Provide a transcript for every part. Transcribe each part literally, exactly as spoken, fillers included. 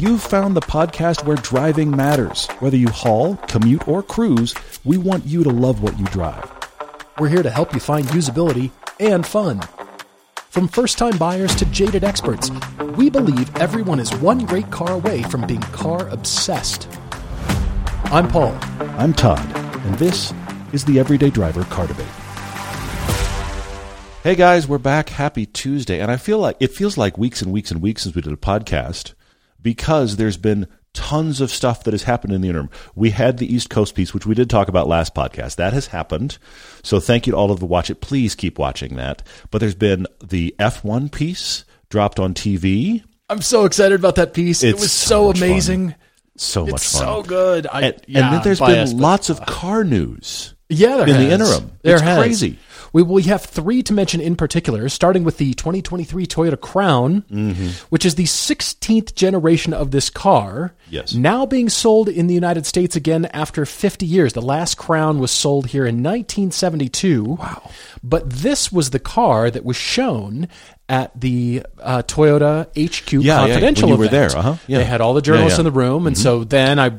You've found the podcast where driving matters. Whether you haul, commute, or cruise, we want you to love what you drive. We're here to help you find usability and fun. From first-time buyers to jaded experts, we believe everyone is one great car away from being car-obsessed. I'm Paul. I'm Todd. And this is the Everyday Driver Car Debate. Hey, guys, we're back. Happy Tuesday. And I feel like it feels like weeks and weeks and weeks since we did a podcast because there's been tons of stuff that has happened in the interim. We had the East Coast piece, which we did talk about last podcast. That has happened. So thank you to all of the watch it. Please keep watching that. But there's been the F one piece dropped on T V. I'm so excited about that piece. It's it was so, so amazing. Fun. So much it's fun. It's so good. I, and, yeah, and then there's biased, been lots of car news yeah, there in has. the interim. There it's has. crazy. We, we have three to mention in particular, starting with the twenty twenty-three Toyota Crown, mm-hmm. which is the sixteenth generation of this car, yes. now being sold in the United States again after fifty years. The last Crown was sold here in nineteen seventy-two. Wow. But this was the car that was shown at the uh, Toyota H Q yeah, Confidential yeah, when you event. were there. Uh-huh. Yeah. They had all the journalists yeah, yeah. in the room, and mm-hmm. so then I...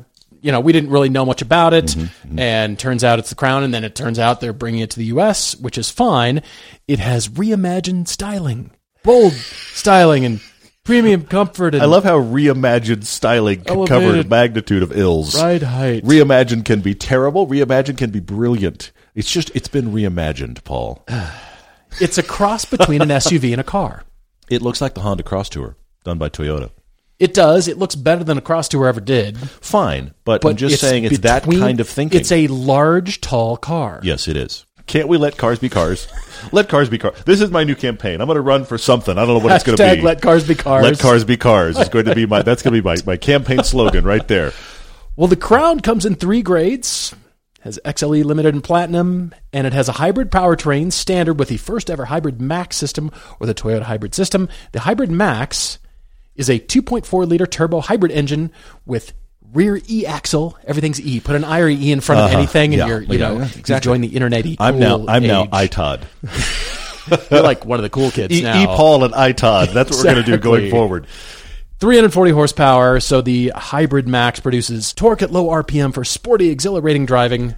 You know, we didn't really know much about it, mm-hmm, mm-hmm. and turns out it's the Crown, and then it turns out they're bringing it to the U S, which is fine. It has reimagined styling, bold styling, and premium comfort. And I love how reimagined styling can cover a magnitude of ills. Ride height. Reimagined can be terrible. Reimagined can be brilliant. It's just, it's been reimagined, Paul. It's a cross between an S U V and a car. It looks like the Honda Cross Tour done by Toyota. It does. It looks better than a Cross Tour ever did. Fine, but, but I'm just it's saying it's between, that kind of thinking. It's a large, tall car. Yes, it is. Can't we let cars be cars? Let cars be cars. This is my new campaign. I'm going to run for something. I don't know what it's going to be. Let cars be cars. Let cars be cars is going to be my. That's going to be my, my campaign slogan right there. Well, the Crown comes in three grades. Has X L E Limited and Platinum, and it has a hybrid powertrain standard with the first ever Hybrid MAX system or the Toyota Hybrid system. The Hybrid MAX is a two point four liter turbo hybrid engine with rear E-axle. Everything's E. Put an I or E in front of uh-huh. anything, and yeah. you're, you yeah, know, yeah, exactly. you've joined the internet-y I'm cool now. I'm age. now I-Todd. You're like one of the cool kids e- now. E-Paul and I-Todd. That's what exactly. we're going to do going forward. three hundred forty horsepower, so the Hybrid Max produces torque at low R P M for sporty, exhilarating driving,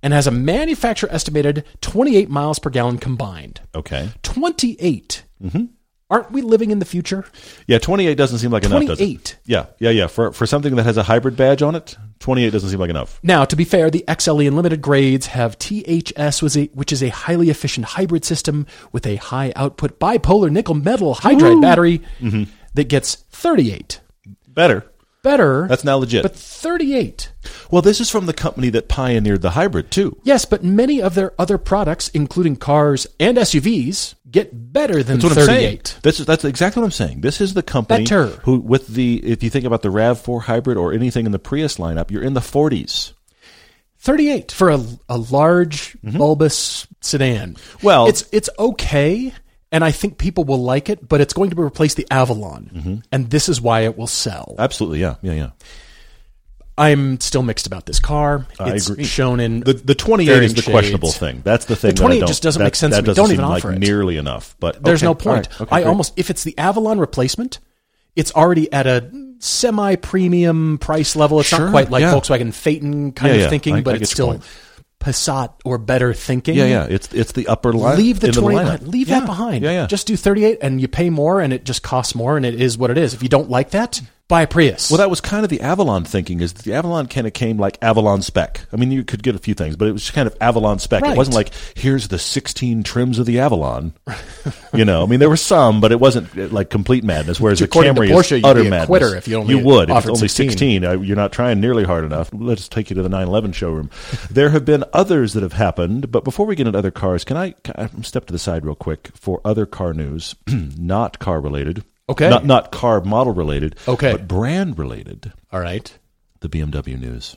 and has a manufacturer-estimated twenty-eight miles per gallon combined. Okay. twenty-eight. Mm-hmm. Aren't we living in the future? Yeah, twenty-eight doesn't seem like enough, does it? twenty-eight. Yeah, yeah, yeah. For for something that has a hybrid badge on it, twenty-eight doesn't seem like enough. Now, to be fair, the X L E and Limited grades have T H S, which is a highly efficient hybrid system with a high-output bipolar nickel metal hydride Woo! battery mm-hmm. that gets thirty-eight. Better. Better. That's now legit. But thirty-eight. Well, this is from the company that pioneered the hybrid, too. Yes, but many of their other products, including cars and S U Vs, get better than that's what thirty-eight. I'm this is, that's exactly what I'm saying. This is the company better. who, with the, if you think about the RAV four hybrid or anything in the Prius lineup, you're in the forties. thirty-eight for a, a large, mm-hmm. bulbous sedan. Well, it's it's okay, and I think people will like it, but it's going to replace the Avalon, mm-hmm. and this is why it will sell. Absolutely, yeah, yeah, yeah. I'm still mixed about this car. I it's agree. shown in the the twenty-eight is the shades. questionable thing. That's the thing. The twenty-eight that I don't, just doesn't that, make sense. That to me. Don't seem even offer like it nearly enough. But there's okay, no point. Right, okay, I great. almost if it's the Avalon replacement, it's already at a semi-premium price level. It's sure, not quite like yeah. Volkswagen Phaeton kind yeah, of yeah. thinking, I, but I it's still. Passat or better thinking. Yeah, yeah. It's it's the upper line. Leave the twenty-eight. Leave yeah. that behind. Yeah, yeah. Just do thirty-eight and you pay more and it just costs more and it is what it is. If you don't like that, buy a Prius. Well, that was kind of the Avalon thinking is that the Avalon kind of came like Avalon spec. I mean, you could get a few things, but it was kind of Avalon spec. Right. It wasn't like, here's the sixteen trims of the Avalon. You know, I mean, there were some, but it wasn't like complete madness, whereas the Camry to Porsche, is utter madness. Quitter if you, only you would. If it's only sixteen. sixteen, you're not trying nearly hard enough. Let's take you to the nine eleven showroom. There have been others that have happened, but before we get into other cars, can I, can I step to the side real quick for other car news, not car related. Okay. Not not car model related, okay. but brand related. All right. The B M W news.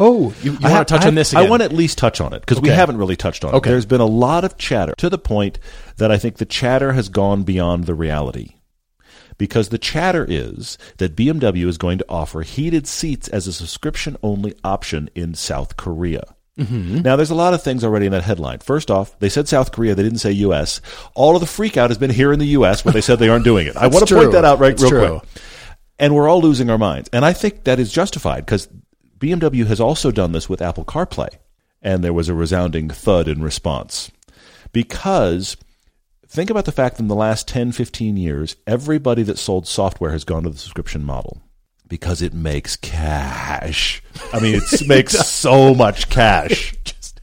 Oh, you, you I want to touch I, on this again? I want to at least touch on it because okay. we haven't really touched on okay. it. There's been a lot of chatter to the point that I think the chatter has gone beyond the reality because the chatter is that B M W is going to offer heated seats as a subscription-only option in South Korea. Mm-hmm. Now, there's a lot of things already in that headline. First off, they said South Korea. They didn't say U S. All of the freak out has been here in the U S when they said they aren't doing it. I want to true. point that out right That's real true. quick. And we're all losing our minds. And I think that is justified, because B M W has also done this with Apple CarPlay. And there was a resounding thud in response. Because think about the fact that in the last ten, fifteen years, everybody that sold software has gone to the subscription model. Because it makes cash. I mean, it, it makes does. so much cash. It just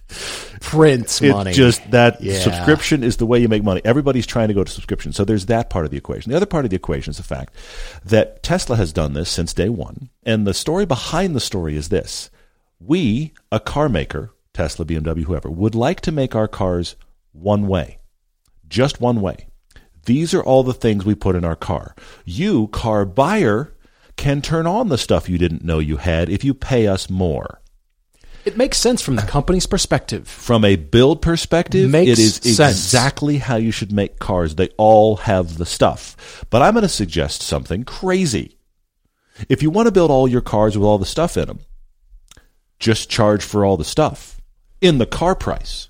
prints money. It just that yeah. subscription is the way you make money. Everybody's trying to go to subscription. So there's that part of the equation. The other part of the equation is the fact that Tesla has done this since day one. And the story behind the story is this. We, a car maker, Tesla, B M W, whoever, would like to make our cars one way. Just one way. These are all the things we put in our car. You, car buyer, can turn on the stuff you didn't know you had if you pay us more. It makes sense from the company's perspective. From a build perspective, makes it is sense. Exactly how you should make cars. They all have the stuff. But I'm going to suggest something crazy. If you want to build all your cars with all the stuff in them, just charge for all the stuff in the car price.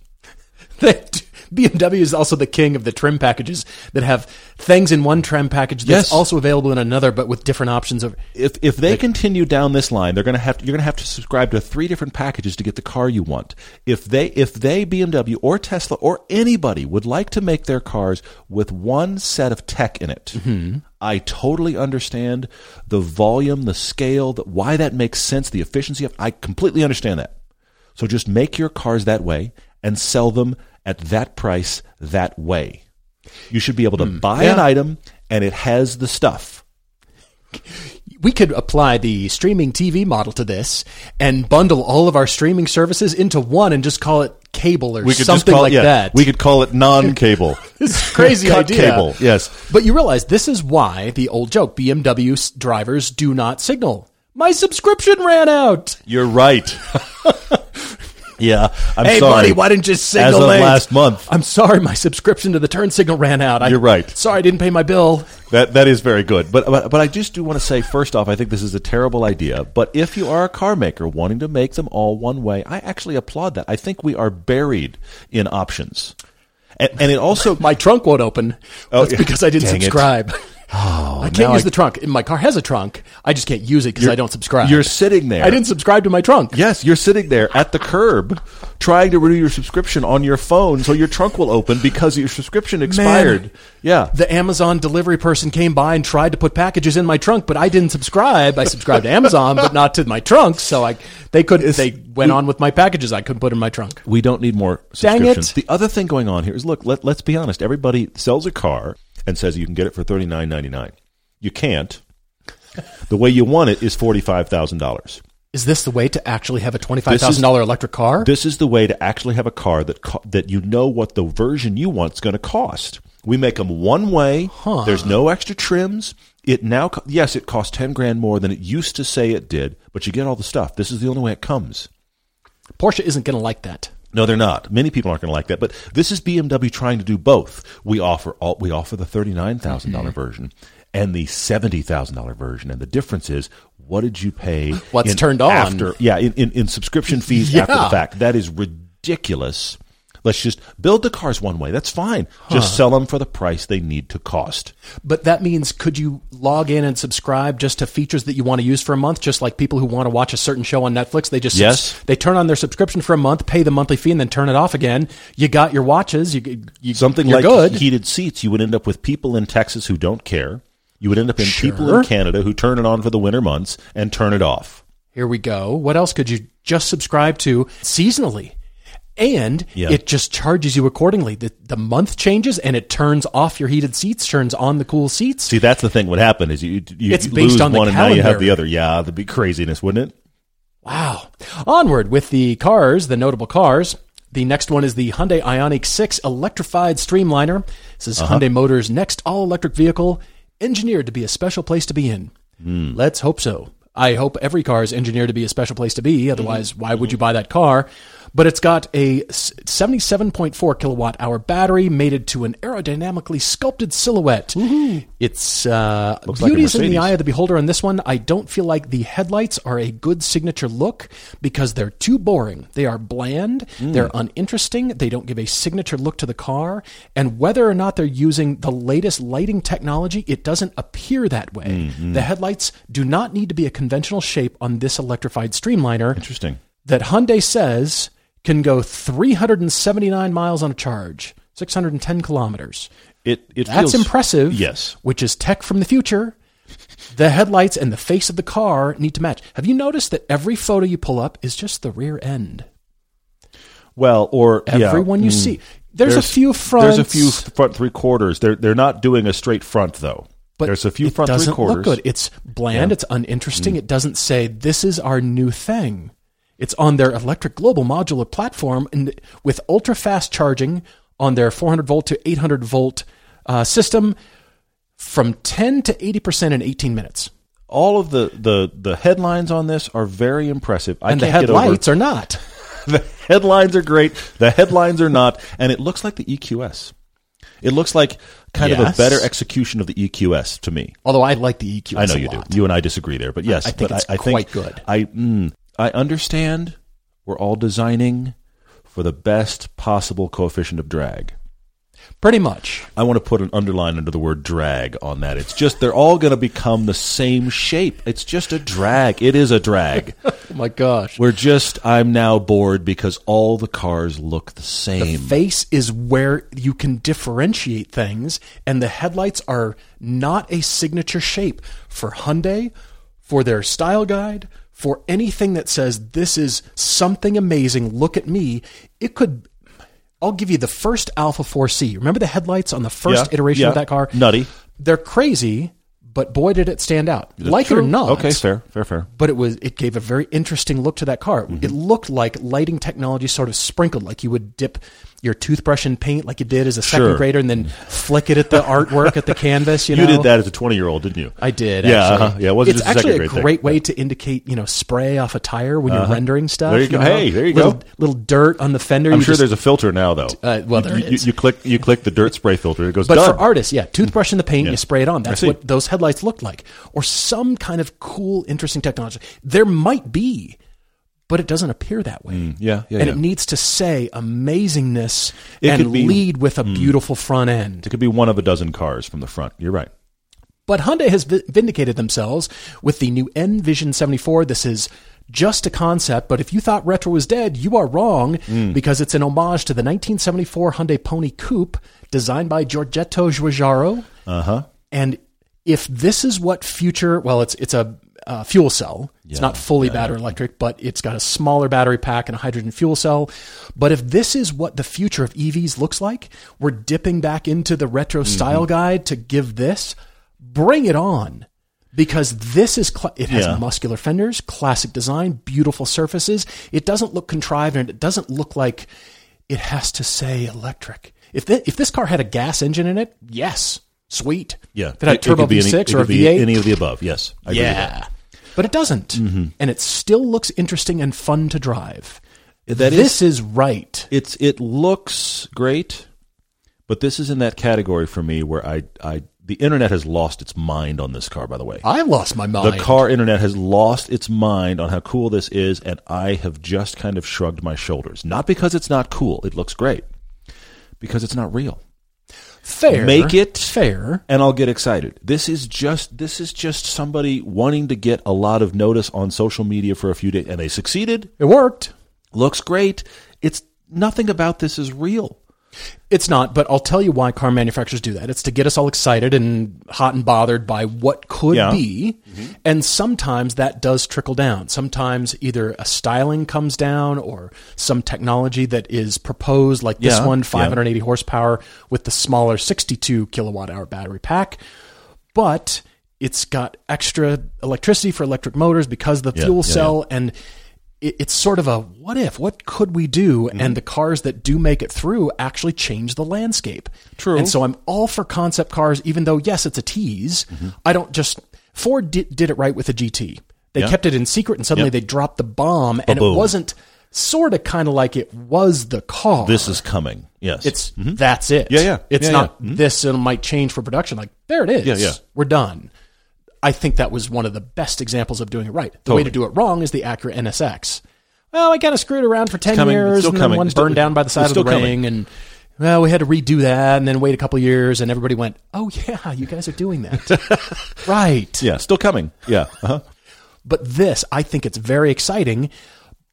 B M W is also the king of the trim packages that have things in one trim package that's yes. also available in another, but with different options. Over. If if they like, continue down this line, they're going to have to, you're going to have to subscribe to three different packages to get the car you want. If they if they B M W or Tesla or anybody would like to make their cars with one set of tech in it, mm-hmm. I totally understand the volume, the scale, the, why that makes sense, the efficiency of. I completely understand that. So just make your cars that way and sell them at that price, that way. You should be able to mm, buy yeah. an item, and it has the stuff. We could apply the streaming T V model to this and bundle all of our streaming services into one and just call it cable or we could something call, like yeah, that. We could call it non-cable. It's a crazy Cut idea. Cable, yes. But you realize this is why the old joke, B M W drivers do not signal. My subscription ran out. You're right. Yeah, I'm hey, sorry. Hey, buddy, why didn't you signal me? As of last month. I'm sorry, my subscription to the turn signal ran out. I, You're right. Sorry, I didn't pay my bill. That That is very good. But, but but I just do want to say, first off, I think this is a terrible idea. But if you are a car maker wanting to make them all one way, I actually applaud that. I think we are buried in options. And, and it also... My trunk won't open. Oh, That's yeah. because I didn't Dang subscribe. Oh, I can't use I... the trunk. My car has a trunk. I just can't use it because I don't subscribe. You're sitting there. I didn't subscribe to my trunk. Yes, you're sitting there at the curb trying to renew your subscription on your phone so your trunk will open because your subscription expired. Man, yeah. The Amazon delivery person came by and tried to put packages in my trunk, but I didn't subscribe. I subscribed to Amazon, but not to my trunk, so I they couldn't. They went we, on with my packages I couldn't put in my trunk. We don't need more subscriptions. Dang it. The other thing going on here is, look, let, let's be honest. Everybody sells a car and says you can get it for thirty-nine ninety-nine. You can't. The way you want it is forty-five thousand dollars. Is this the way to actually have a twenty-five thousand dollars electric car? This is the way to actually have a car that co- that you know what the version you want is going to cost. We make them one way. Huh. There's no extra trims. It now co- yes, it costs ten grand more than it used to say it did, but you get all the stuff. This is the only way it comes. Porsche isn't going to like that. No, they're not. Many people aren't going to like that. But this is B M W trying to do both. We offer all, we offer the thirty-nine thousand dollars mm-hmm. version and the seventy thousand dollars version. And the difference is, what did you pay? What's in turned on? After, yeah, in, in, in subscription fees yeah. after the fact. That is ridiculous. Let's just build the cars one way. That's fine. Huh. Just sell them for the price they need to cost. But that means, could you log in and subscribe just to features that you want to use for a month? Just like people who want to watch a certain show on Netflix, they just yes. they turn on their subscription for a month, pay the monthly fee, and then turn it off again. You got your watches. You, you something you're like good. Heated seats. You would end up with people in Texas who don't care. You would end up in sure. people in Canada who turn it on for the winter months and turn it off. Here we go. What else could you just subscribe to seasonally? And yeah. it just charges you accordingly. The, the month changes, and it turns off your heated seats, turns on the cool seats. See, that's the thing. What happened is you, you it's based lose on one, the and calendar. Now you have the other. Yeah, that'd be craziness, wouldn't it? Wow. Onward with the cars, the notable cars. The next one is the Hyundai Ioniq six electrified streamliner. This is uh-huh. Hyundai Motor's next all-electric vehicle, engineered to be a special place to be in. Mm. Let's hope so. I hope every car is engineered to be a special place to be. Otherwise, mm-hmm. why would you buy that car? But it's got a seventy-seven point four kilowatt hour battery mated to an aerodynamically sculpted silhouette. Woo-hoo. It's uh, beauty's like in the eye of the beholder on this one. I don't feel like the headlights are a good signature look because they're too boring. They are bland. Mm. They're uninteresting. They don't give a signature look to the car. And whether or not they're using the latest lighting technology, it doesn't appear that way. Mm-hmm. The headlights do not need to be a conventional shape on this electrified streamliner. Interesting. That Hyundai says can go three hundred seventy-nine miles on a charge, six hundred ten kilometers. It, it That's feels, impressive, yes. Which is tech from the future. The headlights and the face of the car need to match. Have you noticed that every photo you pull up is just the rear end? Well, or... Everyone yeah, you mm, see. There's, there's a few fronts. There's a few front three quarters. They're, they're not doing a straight front, though. But there's a few it front three quarters. It doesn't look good. It's bland. Yeah. It's uninteresting. Mm. It doesn't say, this is our new thing. It's on their electric global modular platform and with ultra-fast charging on their four hundred volt to eight hundred volt uh, system from ten to eighty percent in eighteen minutes. All of the, the, the headlines on this are very impressive. I and can't the headlights get over. Are not. The headlines are great. The headlines are not. And it looks like the E Q S. It looks like kind yes. of a better execution of the E Q S to me. Although I like the E Q S a lot. I know you do. You and I disagree there, but yes. I, I think but it's I, quite I think good. I... Mm, I understand we're all designing for the best possible coefficient of drag. Pretty much. I want to put an underline under the word drag on that. It's just they're all going to become the same shape. It's just a drag. It is a drag. Oh, my gosh. We're just, I'm now bored because all the cars look the same. The face is where you can differentiate things, and the headlights are not a signature shape for Hyundai, for their style guide, for anything that says, this is something amazing, look at me. It could, I'll give you the first Alpha four C. Remember the headlights on the first yeah, iteration yeah. of that car? Nutty. They're crazy, but boy, did it stand out. That's like true. It or not. Okay, fair, fair, fair. But it was it gave a very interesting look to that car. Mm-hmm. It looked like lighting technology sort of sprinkled, like you would dip your toothbrush in paint like you did as a second sure. grader and then flick it at the artwork at the canvas. You, you know? Did that as a twenty-year-old, didn't you? I did, yeah, actually. Uh-huh. Yeah, it wasn't it's just a second grade It's actually a great thing. Way to indicate, you know, spray off a tire when uh-huh. you're rendering stuff. There you, you go. Know? Hey, there you little, go. Little dirt on the fender. I'm you sure just, there's a filter now, though. Uh, well, there you, is. You, you, click, you click the dirt spray filter. It goes But done. For artists, yeah, toothbrush in the paint, yeah. you spray it on. That's what those headlights looked like. Or some kind of cool, interesting technology. There might be. But it doesn't appear that way. Mm, yeah, yeah, And yeah. it needs to say amazingness it and be, lead with a mm, beautiful front end. It could be one of a dozen cars from the front. You're right. But Hyundai has vindicated themselves with the new Envision seventy-four. This is just a concept, but if you thought retro was dead, you are wrong mm. because it's an homage to the nineteen seventy-four Hyundai Pony Coupe designed by Giorgetto Giugiaro. Uh-huh. And if this is what future... Well, it's it's a... Uh, fuel cell. Yeah, it's not fully yeah, battery yeah. electric, but it's got a smaller battery pack and a hydrogen fuel cell. But if this is what the future of E Vs looks like, we're dipping back into the retro mm-hmm. style guide to give this. Bring it on. Because this is, cl- it has yeah. muscular fenders, classic design, beautiful surfaces. It doesn't look contrived and it doesn't look like it has to say electric. If th- if this car had a gas engine in it, yes, sweet. Yeah. If it had it, a turbo V six any, or a V eight. Any of the above, yes. I agree yeah. with that. But it doesn't, mm-hmm. and it still looks interesting and fun to drive. That this is, is right. It's It looks great, but this is in that category for me where I, I the internet has lost its mind on this car, by the way. I lost my mind. The car internet has lost its mind on how cool this is, and I have just kind of shrugged my shoulders. Not because it's not cool. It looks great. Because it's not real. Fair. Make it fair, and I'll get excited. This is just this is just somebody wanting to get a lot of notice on social media for a few days, and they succeeded. It worked. Looks great. It's nothing about this is real. It's not, but I'll tell you why car manufacturers do that. It's to get us all excited and hot and bothered by what could yeah. be, mm-hmm. and sometimes that does trickle down. Sometimes either a styling comes down or some technology that is proposed, like yeah. this one, five hundred eighty yeah. horsepower with the smaller sixty-two kilowatt hour battery pack, but it's got extra electricity for electric motors because of the yeah, fuel yeah, cell yeah. and... It's sort of a what if, what could we do? Mm-hmm. And the cars that do make it through actually change the landscape. True. And so I'm all for concept cars, even though, yes, it's a tease. Mm-hmm. I don't just, Ford did, did it right with the G T. They yeah. kept it in secret and suddenly yeah. they dropped the bomb. And Ba-boom. It wasn't sort of kind of like it was the car. This is coming. Yes. It's mm-hmm. that's it. Yeah, yeah. It's yeah, not yeah. Mm-hmm. this and it might change for production. Like, there it is. Yeah, yeah. We're done. I think that was one of the best examples of doing it right. The totally. way to do it wrong is the Acura N S X. Well, I kind of screwed around for ten coming, years and then one burned down by the side of the ring, and well, we had to redo that and then wait a couple of years, and everybody went, oh yeah, you guys are doing that. Right. Yeah, still coming. Yeah. Uh-huh. But this, I think it's very exciting,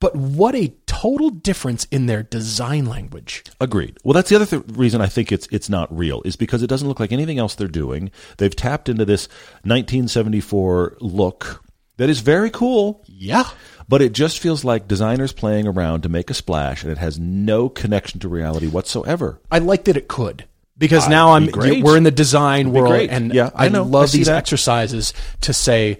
but what a total difference in their design language. Agreed. Well, that's the other th- reason I think it's it's not real, is because it doesn't look like anything else they're doing. They've tapped into this nineteen seventy-four look that is very cool. Yeah. But it just feels like designers playing around to make a splash, and it has no connection to reality whatsoever. I like that it could. Because uh, now I'm great. we're in the design world, great. and yeah, I, I love I these that. exercises to say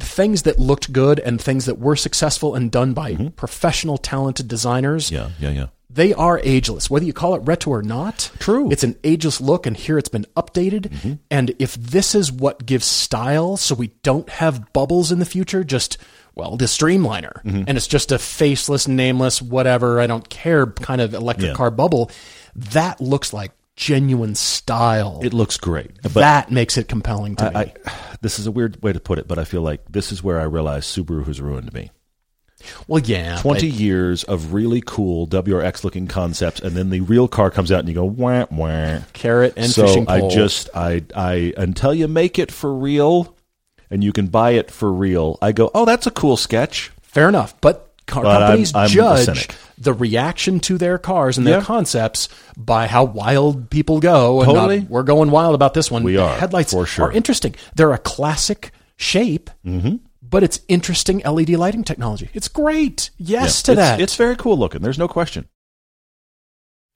things that looked good and things that were successful and done by mm-hmm. professional, talented designers. Yeah, yeah, yeah. They are ageless. Whether you call it retro or not, true, it's an ageless look, and here it's been updated. Mm-hmm. And if this is what gives style, so we don't have bubbles in the future, just, well, the streamliner, mm-hmm. and it's just a faceless, nameless, whatever, I don't care kind of electric yeah. car bubble, that looks like genuine style. It looks great. But that makes it compelling to I, me. I, this is a weird way to put it, but I feel like this is where I realize Subaru has ruined me. Well, yeah. twenty but... years of really cool W R X-looking concepts, and then the real car comes out, and you go, wah, wah. Carrot and so fishing pole. So I just, I, I, until you make it for real, and you can buy it for real, I go, oh, that's a cool sketch. Fair enough, but... Car but companies I'm, I'm judge the reaction to their cars and their yeah. concepts by how wild people go. And totally. Not, we're going wild about this one. We the are. Headlights for sure. are interesting. They're a classic shape, mm-hmm. but it's interesting L E D lighting technology. It's great. Yes yeah, to it's, that. It's very cool looking. There's no question.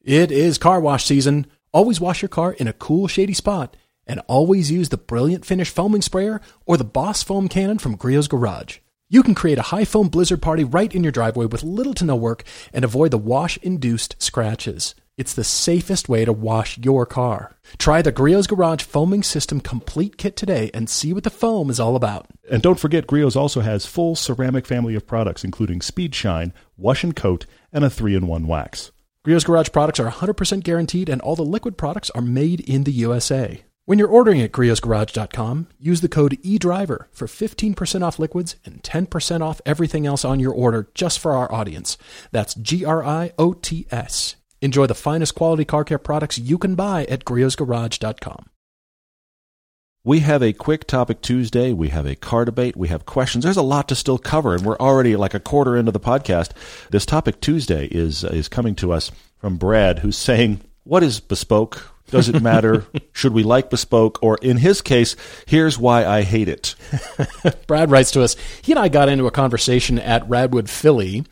It is car wash season. Always wash your car in a cool, shady spot. And always use the Brilliant Finish foaming sprayer or the Boss foam cannon from Griot's Garage. You can create a high foam blizzard party right in your driveway with little to no work and avoid the wash-induced scratches. It's the safest way to wash your car. Try the Griot's Garage Foaming System Complete Kit today and see what the foam is all about. And don't forget, Griot's also has full ceramic family of products, including Speed Shine, Wash and Coat, and a three in one wax. Griot's Garage products are one hundred percent guaranteed, and all the liquid products are made in the U S A. When you're ordering at griots garage dot com, use the code E DRIVER for fifteen percent off liquids and ten percent off everything else on your order just for our audience. That's G R I O T S. Enjoy the finest quality car care products you can buy at griots garage dot com. We have a quick topic Tuesday. We have a car debate. We have questions. There's a lot to still cover, and we're already like a quarter into the podcast. This topic Tuesday is is coming to us from Brad, who's saying, what is bespoke? Does it matter? Should we like bespoke? Or in his case, here's why I hate it. Brad writes to us. He and I got into a conversation at Radwood, Philly.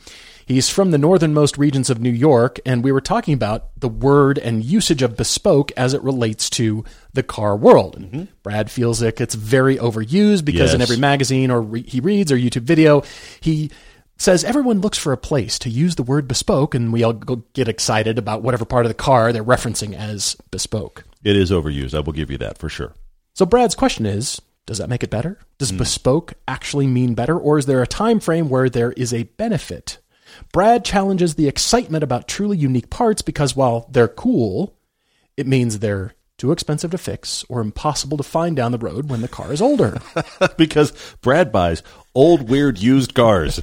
He's from the northernmost regions of New York, and we were talking about the word and usage of bespoke as it relates to the car world. Mm-hmm. Brad feels like it's very overused because yes. in every magazine or re- he reads or YouTube video, he... says everyone looks for a place to use the word bespoke, and we all go get excited about whatever part of the car they're referencing as bespoke. It is overused. I will give you that for sure. So Brad's question is, does that make it better? Does mm. bespoke actually mean better, or is there a time frame where there is a benefit? Brad challenges the excitement about truly unique parts because while they're cool, it means they're too expensive to fix or impossible to find down the road when the car is older. Because Brad buys old, weird, used cars.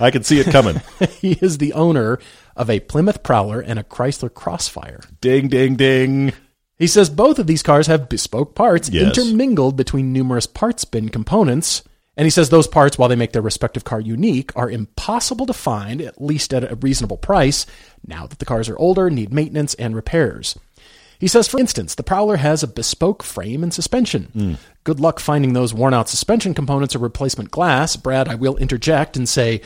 I can see it coming. He is the owner of a Plymouth Prowler and a Chrysler Crossfire. Ding, ding, ding. He says both of these cars have bespoke parts yes. intermingled between numerous parts bin components. And he says those parts, while they make their respective car unique, are impossible to find, at least at a reasonable price, now that the cars are older, need maintenance and repairs. He says, for instance, the Prowler has a bespoke frame and suspension. Mm. Good luck finding those worn-out suspension components or replacement glass. Brad, I will interject and say,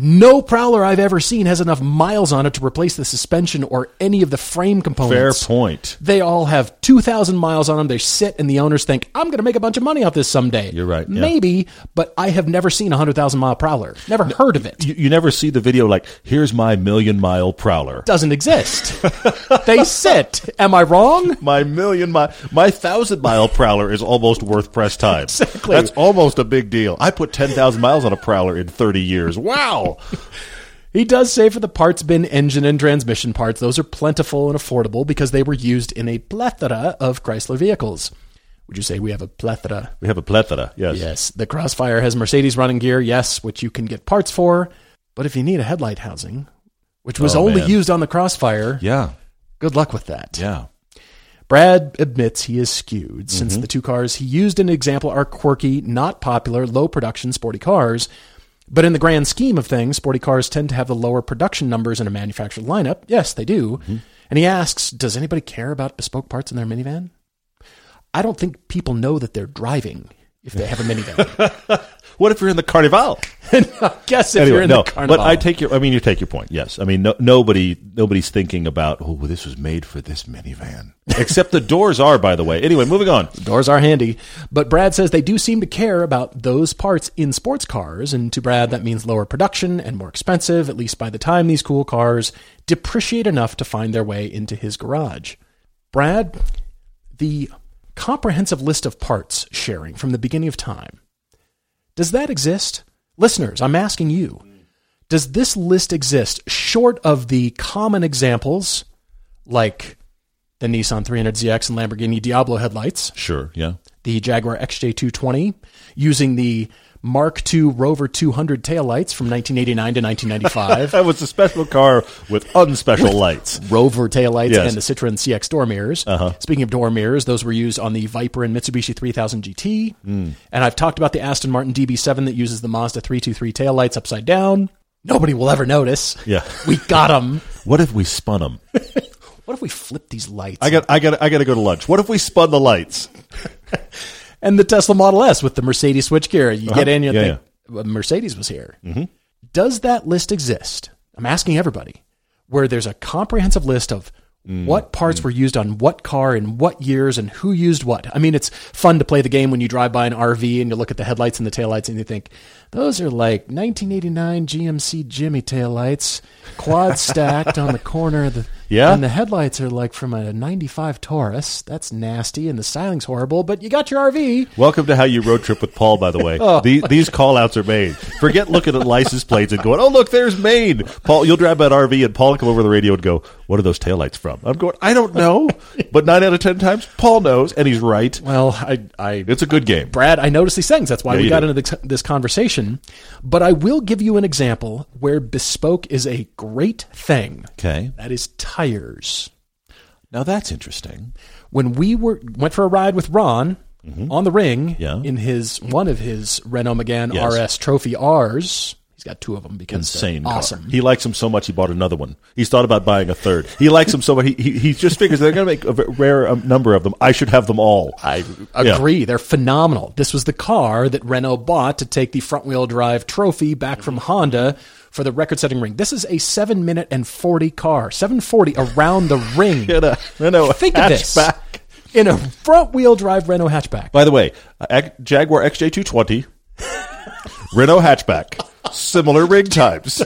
no Prowler I've ever seen has enough miles on it to replace the suspension or any of the frame components. Fair point. They all have two thousand miles on them. They sit, and the owners think, I'm going to make a bunch of money off this someday. You're right. Yeah. Maybe, but I have never seen a one hundred thousand mile Prowler. Never no, heard of it. You, you never see the video like, here's my million-mile Prowler. Doesn't exist. They sit. Am I wrong? My million-mile... My thousand-mile Prowler is almost worth press time. Exactly. That's almost a big deal. I put ten thousand miles on a Prowler in thirty years. Wow. He does say for the parts bin, engine, and transmission parts, those are plentiful and affordable because they were used in a plethora of Chrysler vehicles. Would you say we have a plethora? We have a plethora, yes. Yes. The Crossfire has Mercedes running gear, yes, which you can get parts for. But if you need a headlight housing, which was oh, only man. used on the Crossfire, yeah, good luck with that. Yeah. Brad admits he is skewed, since mm-hmm. the two cars he used in an example are quirky, not popular, low-production sporty cars. But in the grand scheme of things, sporty cars tend to have the lower production numbers in a manufactured lineup. Yes, they do. Mm-hmm. And he asks, does anybody care about bespoke parts in their minivan? I don't think people know that they're driving if they have a minivan. What if you're in the Carnival? I guess if anyway, you're in no, the Carnival. But I take your, I mean, you take your point, yes. I mean, no, nobody, nobody's thinking about, oh, well, this was made for this minivan. Except the doors are, by the way. Anyway, moving on. The doors are handy. But Brad says they do seem to care about those parts in sports cars. And to Brad, that means lower production and more expensive, at least by the time these cool cars depreciate enough to find their way into his garage. Brad, the comprehensive list of parts sharing from the beginning of time. Does that exist? Listeners, I'm asking you, does this list exist short of the common examples like the Nissan three hundred Z X and Lamborghini Diablo headlights? Sure, yeah. The Jaguar X J two twenty using the Mark two Rover two hundred taillights from nineteen eighty-nine to nineteen ninety-five. That was a special car with unspecial with lights. Rover taillights yes. and the Citroen C X door mirrors. Uh-huh. Speaking of door mirrors, those were used on the Viper and Mitsubishi three thousand G T. Mm. And I've talked about the Aston Martin D B seven that uses the Mazda three twenty-three taillights upside down. Nobody will ever notice. Yeah. We got them. What if we spun them? What if we flipped these lights? I got, I got, I got to go to lunch. What if we spun the lights? And the Tesla Model S with the Mercedes switchgear. You uh-huh. get in, you yeah, think, yeah. Well, Mercedes was here. Mm-hmm. Does that list exist? I'm asking everybody. Where there's a comprehensive list of mm. what parts mm. were used on what car in what years and who used what. I mean, it's fun to play the game when you drive by an R V and you look at the headlights and the taillights and you think, those are like nineteen eighty-nine G M C Jimmy taillights, quad stacked on the corner of the... Yeah. And the headlights are like from a ninety-five Taurus. That's nasty. And the styling's horrible, but you got your R V. Welcome to How You Road Trip with Paul, by the way. oh. the, these call-outs are made. Forget looking at license plates and going, oh, look, there's Maine. Paul, you'll drive by an R V, and Paul will come over the radio and go, what are those taillights from? I'm going, I don't know. But nine out of ten times, Paul knows, and he's right. Well, I, I it's a good game. Brad, I noticed these things. That's why yeah, we got do. into this, this conversation. But I will give you an example where bespoke is a great thing. Okay. That is tough. Tires. Now that's interesting. When we were went for a ride with Ron mm-hmm. on the Ring yeah. in his one of his Renault Megane yes. R S Trophy R's. He's got two of them because Insane they're awesome. Car. He likes them so much he bought another one. He's thought about buying a third. He likes them so much. He he, he just figures they're going to make a rare number of them. I should have them all. I agree. Yeah. They're phenomenal. This was the car that Renault bought to take the front-wheel drive Trophy back from Honda for the record-setting Ring. This is a seven minute and forty car. seven forty around the Ring. in a, in a Think hatchback. of this. In a front-wheel drive Renault hatchback. By the way, Jaguar X J two twenty, Renault hatchback. Similar ring types.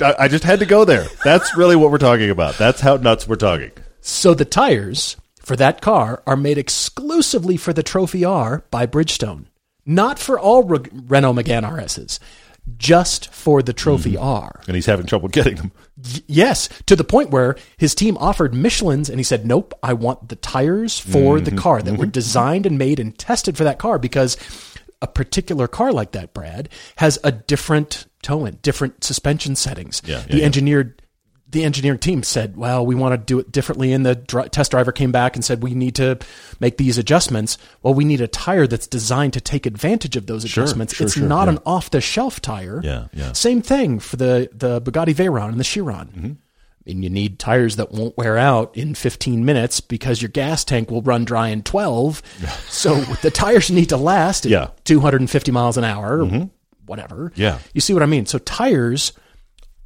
I just had to go there. That's really what we're talking about. That's how nuts we're talking. So the tires for that car are made exclusively for the Trophy R by Bridgestone. Not for all Re- Renault Megane R Ss. Just for the Trophy mm. R. And he's having trouble getting them. Y- yes. To the point where his team offered Michelin's and he said, nope, I want the tires for mm-hmm. the car that mm-hmm. were designed and made and tested for that car because... a particular car like that, Brad, has a different toe-in, different suspension settings. Yeah, yeah, the yeah. engineered, the engineering team said, well, we want to do it differently. And the dr- test driver came back and said, we need to make these adjustments. Well, we need a tire that's designed to take advantage of those adjustments. Sure, sure, it's sure, not yeah. an off-the-shelf tire. Yeah, yeah. Same thing for the, the Bugatti Veyron and the Chiron. Mm-hmm. And you need tires that won't wear out in fifteen minutes because your gas tank will run dry in twelve. So the tires need to last at yeah. two hundred fifty miles an hour, mm-hmm. whatever. Yeah. You see what I mean? So tires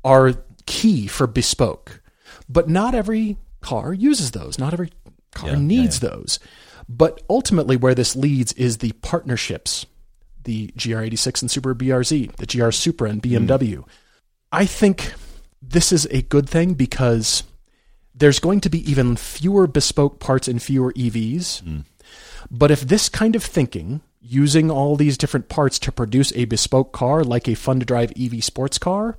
are key for bespoke, but not every car uses those. Not every car yeah, needs yeah, yeah. those. But ultimately where this leads is the partnerships, the G R eighty-six and Subaru B R Z, the G R Supra and B M W. Mm. I think... this is a good thing because there's going to be even fewer bespoke parts and fewer E Vs. Mm. But if this kind of thinking, using all these different parts to produce a bespoke car, like a fun-to-drive E V sports car,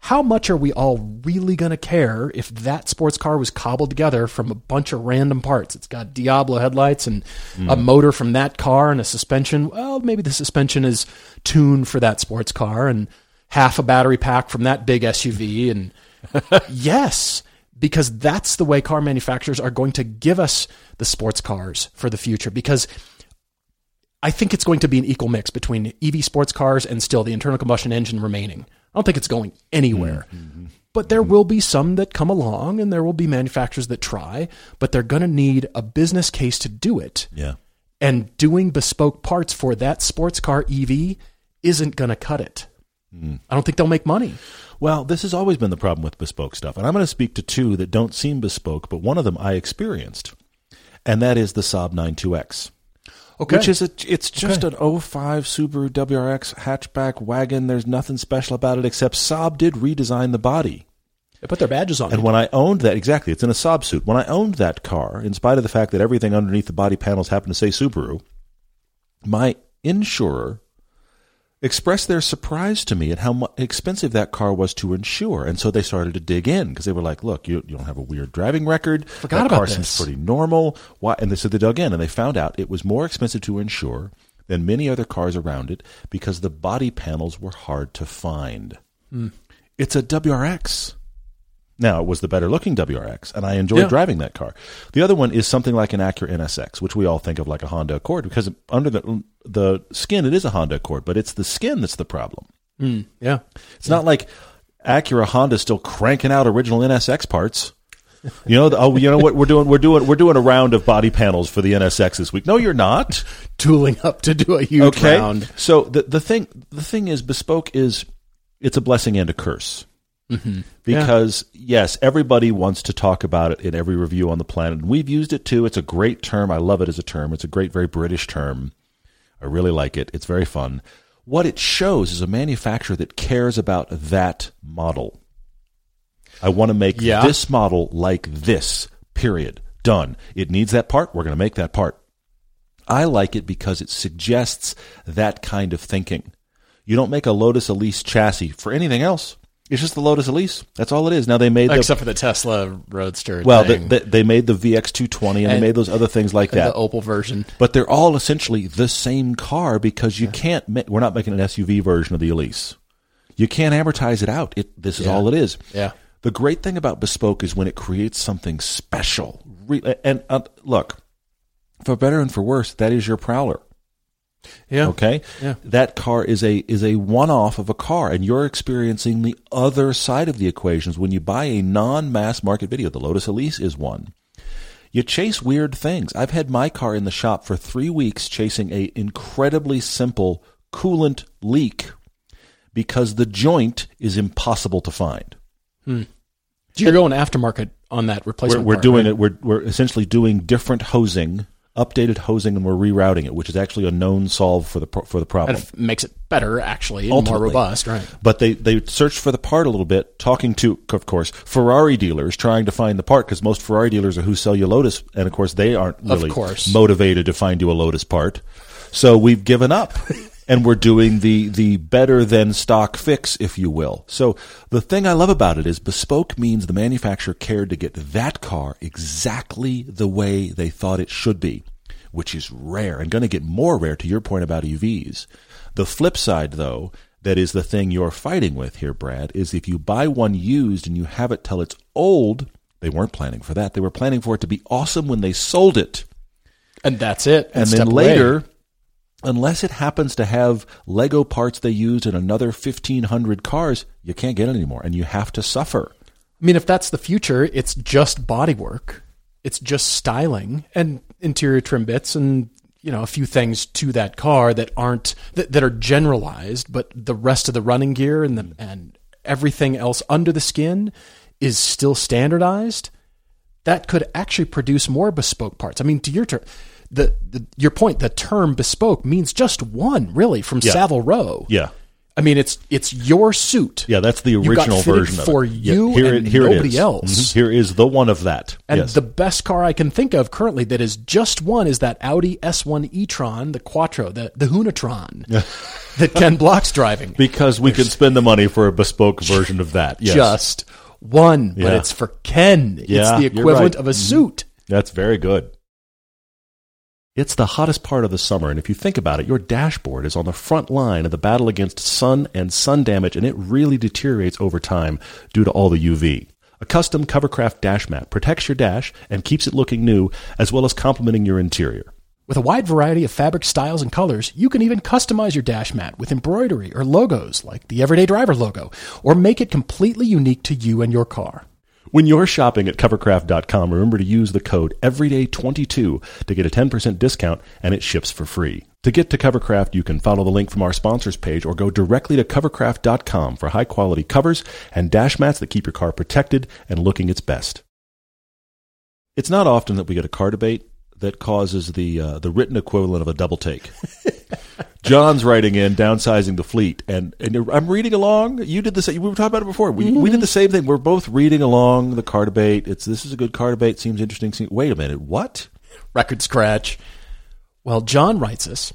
how much are we all really going to care if that sports car was cobbled together from a bunch of random parts? It's got Diablo headlights and mm. a motor from that car and a suspension. Well, maybe the suspension is tuned for that sports car and half a battery pack from that big S U V. And yes, because that's the way car manufacturers are going to give us the sports cars for the future, because I think it's going to be an equal mix between E V sports cars and still the internal combustion engine remaining. I don't think it's going anywhere, mm-hmm. but there mm-hmm. will be some that come along, and there will be manufacturers that try, but they're going to need a business case to do it. Yeah. And doing bespoke parts for that sports car E V isn't going to cut it. Mm. I don't think they'll make money. Well, this has always been the problem with bespoke stuff. And I'm going to speak to two that don't seem bespoke, but one of them I experienced, and that is the Saab ninety-two X. Okay. Which is a, it's just okay. an oh five Subaru W R X hatchback wagon. There's nothing special about it except Saab did redesign the body. They put their badges on it. And when I owned that, exactly, it's in a Saab suit. When I owned that car, in spite of the fact that everything underneath the body panels happened to say Subaru, my insurer expressed their surprise to me at how expensive that car was to insure. And so they started to dig in, because they were like, look, you, you don't have a weird driving record. Forgot about this. That car seems pretty normal. Why? And they, so they dug in, and they found out it was more expensive to insure than many other cars around it because the body panels were hard to find. Mm. It's a W R X. Now, it was the better-looking W R X, and I enjoyed yeah. driving that car. The other one is something like an Acura N S X, which we all think of like a Honda Accord, because under the the skin, it is a Honda Accord, but it's the skin that's the problem. Mm, yeah. It's yeah. not like Acura Honda's still cranking out original N S X parts. You know, the, oh, you know what we're doing? We're doing we're doing a round of body panels for the N S X this week. No, you're not. Tooling up to do a huge okay. round. So the the thing the thing is, bespoke is, it's a blessing and a curse. Mm-hmm. Because, yeah. yes, everybody wants to talk about it in every review on the planet. And we've used it, too. It's a great term. I love it as a term. It's a great, very British term. I really like it. It's very fun. What it shows is a manufacturer that cares about that model. I want to make yeah. this model like this, period. Done. It needs that part. We're going to make that part. I like it because it suggests that kind of thinking. You don't make a Lotus Elise chassis for anything else. It's just the Lotus Elise. That's all it is. Now they made the, except for the Tesla Roadster. Well, thing. The, the, they made the V X two twenty, and, and they made those other things like that. The Opel version, but they're all essentially the same car because you yeah. can't. Ma- we're not making an S U V version of the Elise. You can't amortize it out. It, this is yeah. all it is. Yeah. The great thing about bespoke is when it creates something special. Re- and uh, look, for better and for worse, that is your Prowler. Yeah. Okay. Yeah. That car is a is a one-off of a car, and you're experiencing the other side of the equations when you buy a non-mass market video. The Lotus Elise is one. You chase weird things. I've had my car in the shop for three weeks chasing a incredibly simple coolant leak because the joint is impossible to find. Hmm. You're going aftermarket on that replacement. We're, we're part, doing right? it. We're we're essentially doing different hosing. Updated hosing, and we're rerouting it, which is actually a known solve for the for the problem. And it makes it better, actually, and more robust, right? But they they searched for the part a little bit, talking to, of course, Ferrari dealers, trying to find the part, because most Ferrari dealers are who sell you Lotus, and of course they aren't really motivated to find you a Lotus part. So we've given up, and we're doing the the better than stock fix, if you will. So the thing I love about it is bespoke means the manufacturer cared to get that car exactly the way they thought it should be, which is rare and going to get more rare, to your point about E Vs. The flip side, though, that is the thing you're fighting with here, Brad, is if you buy one used and you have it till it's old, they weren't planning for that. They were planning for it to be awesome when they sold it. And that's it. And, and then later, away. Unless it happens to have Lego parts they used in another fifteen hundred cars, you can't get it anymore, and you have to suffer. I mean, if that's the future, it's just bodywork. It's just styling and interior trim bits and, you know, a few things to that car that aren't that, that are generalized, but the rest of the running gear and the, and everything else under the skin is still standardized. That could actually produce more bespoke parts. I mean, to your ter- the, the your point, the term bespoke means just one, really, from yeah. Savile Row. Yeah. I mean, it's it's your suit. Yeah, that's the original version of it. For you yeah, here and it, here nobody it is. else. Mm-hmm. Here is the one of that. And yes. the best car I can think of currently that is just one is that Audi S one e-tron, the Quattro, the, the Hunatron that Ken Block's driving. Because we There's, can spend the money for a bespoke version of that. Yes. Just one, but yeah. it's for Ken. Yeah, it's the equivalent right. of a suit. That's very good. It's the hottest part of the summer, and if you think about it, your dashboard is on the front line of the battle against sun and sun damage, and it really deteriorates over time due to all the U V. A custom Covercraft dash mat protects your dash and keeps it looking new, as well as complementing your interior. With a wide variety of fabric styles and colors, you can even customize your dash mat with embroidery or logos, like the Everyday Driver logo, or make it completely unique to you and your car. When you're shopping at Covercraft dot com, remember to use the code everyday twenty-two to get a ten percent discount, and it ships for free. To get to Covercraft, you can follow the link from our sponsors page or go directly to Covercraft dot com for high-quality covers and dash mats that keep your car protected and looking its best. It's not often that we get a car debate that causes the uh, the written equivalent of a double take. John's writing in, downsizing the fleet, and, and I'm reading along. You did the same. We were talking about it before. We mm-hmm. we did the same thing. We're both reading along the car debate. It's this is a good car debate. Seems interesting. Seems, wait a minute. What? Record scratch. Well, John writes us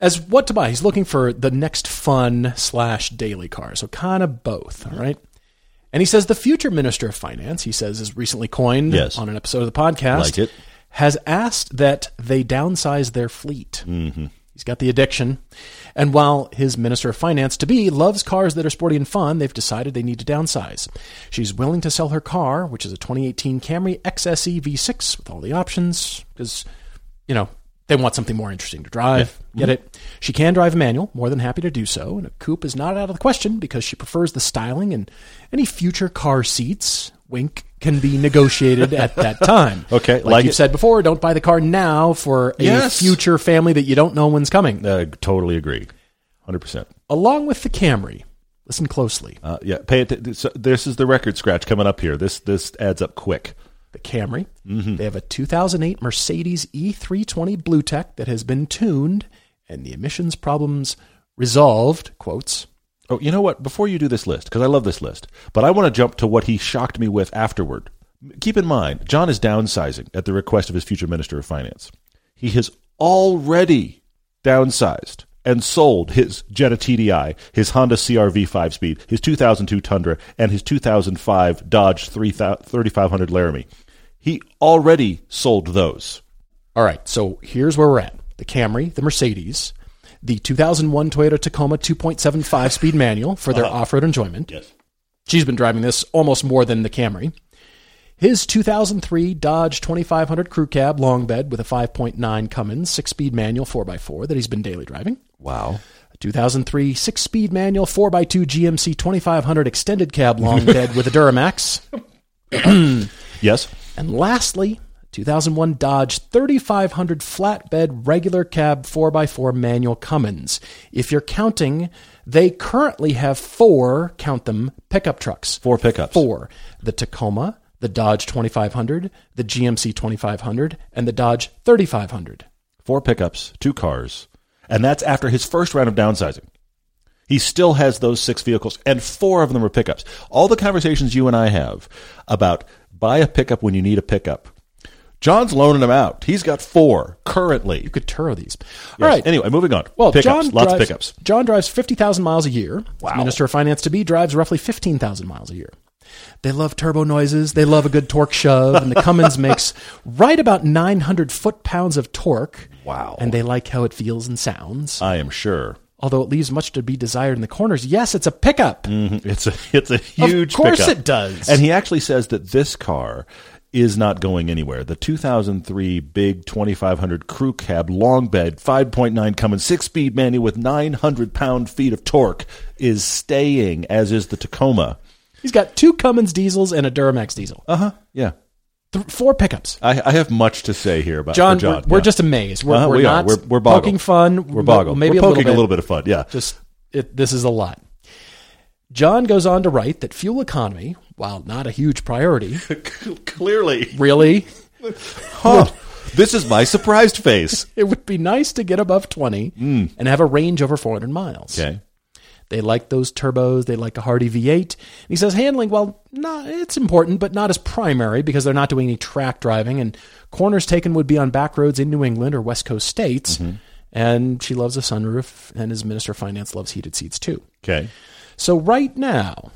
as what to buy. He's looking for the next fun slash daily car. So kind of both. All right. And he says the future Minister of Finance, he says, is recently coined yes. on an episode of the podcast. Like it. Has asked that they downsize their fleet. Mm-hmm. He's got the addiction. And while his Minister of Finance to be loves cars that are sporty and fun, they've decided they need to downsize. She's willing to sell her car, which is a twenty eighteen Camry X S E V six with all the options, because, you know, they want something more interesting to drive. Yeah. Get mm-hmm. it? She can drive a manual, more than happy to do so, and a coupe is not out of the question because she prefers the styling, and any future car seats, wink, can be negotiated at that time. Okay. Like, like you've it. said before, don't buy the car now for a yes. future family that you don't know when's coming. Uh, totally agree. one hundred percent. Along with the Camry, listen closely. Uh, yeah, pay attention. This is the record scratch coming up here. This this adds up quick. The Camry, mm-hmm. they have a two thousand eight Mercedes E three twenty Blue Tech that has been tuned and the emissions problems resolved, quotes. Oh, you know what? Before you do this list, because I love this list, but I want to jump to what he shocked me with afterward. Keep in mind, John is downsizing at the request of his future Minister of Finance. He has already downsized and sold his Jetta T D I, his Honda C R-V five-speed, his two thousand two Tundra, and his two thousand five Dodge thirty-five hundred Laramie. He already sold those. All right, so here's where we're at. The Camry, the Mercedes, the two thousand one Toyota Tacoma two point seven five speed manual for their uh-huh. off-road enjoyment. Yes. She's been driving this almost more than the Camry. His two thousand three Dodge twenty-five hundred crew cab long bed with a five point nine Cummins six-speed manual four by four that he's been daily driving. Wow. A two thousand three six-speed manual four by two G M C twenty-five hundred extended cab long bed with a Duramax. Yes. And lastly, two thousand one Dodge thirty-five hundred flatbed regular cab four by four manual Cummins. If you're counting, they currently have four, count them, pickup trucks. Four pickups. Four. The Tacoma, the Dodge twenty-five hundred, the G M C twenty-five hundred, and the Dodge thirty-five hundred. Four pickups, two cars. And that's after his first round of downsizing. He still has those six vehicles, and four of them are pickups. All the conversations you and I have about buy a pickup when you need a pickup, John's loaning them out. He's got four currently. You could Turo these. Yes. All right. Anyway, moving on. Well, pickups, John lots drives, of pickups. John drives fifty thousand miles a year. Wow. His Minister of Finance to be drives roughly fifteen thousand miles a year. They love turbo noises. They love a good torque shove. And the Cummins makes right about nine hundred foot-pounds of torque. Wow. And they like how it feels and sounds. I am sure. Although it leaves much to be desired in the corners. Yes, it's a pickup. Mm-hmm. It's a it's a huge pickup. Of course pickup. It does. And he actually says that this car is not going anywhere. The two thousand three big twenty-five hundred crew cab long bed five point nine Cummins six-speed manual with nine hundred pound-feet of torque is staying, as is the Tacoma. He's got two Cummins diesels and a Duramax diesel. Uh-huh, yeah. Th- four pickups. I, I have much to say here about John. John. We're, we're yeah. just amazed. We're, uh-huh, we're we not are. We're, we're poking fun. We're boggled. Maybe we're poking a little, a little bit of fun, yeah. Just it, this is a lot. John goes on to write that fuel economy, while not a huge priority... Clearly. Really? Huh. This is my surprised face. It would be nice to get above twenty mm. and have a range over four hundred miles. Okay. They like those turbos. They like a hardy V eight. And he says handling, well, no, it's important, but not as primary because they're not doing any track driving. And corners taken would be on back roads in New England or West Coast states. Mm-hmm. And she loves a sunroof, and his Minister of Finance loves heated seats too. Okay. So right now,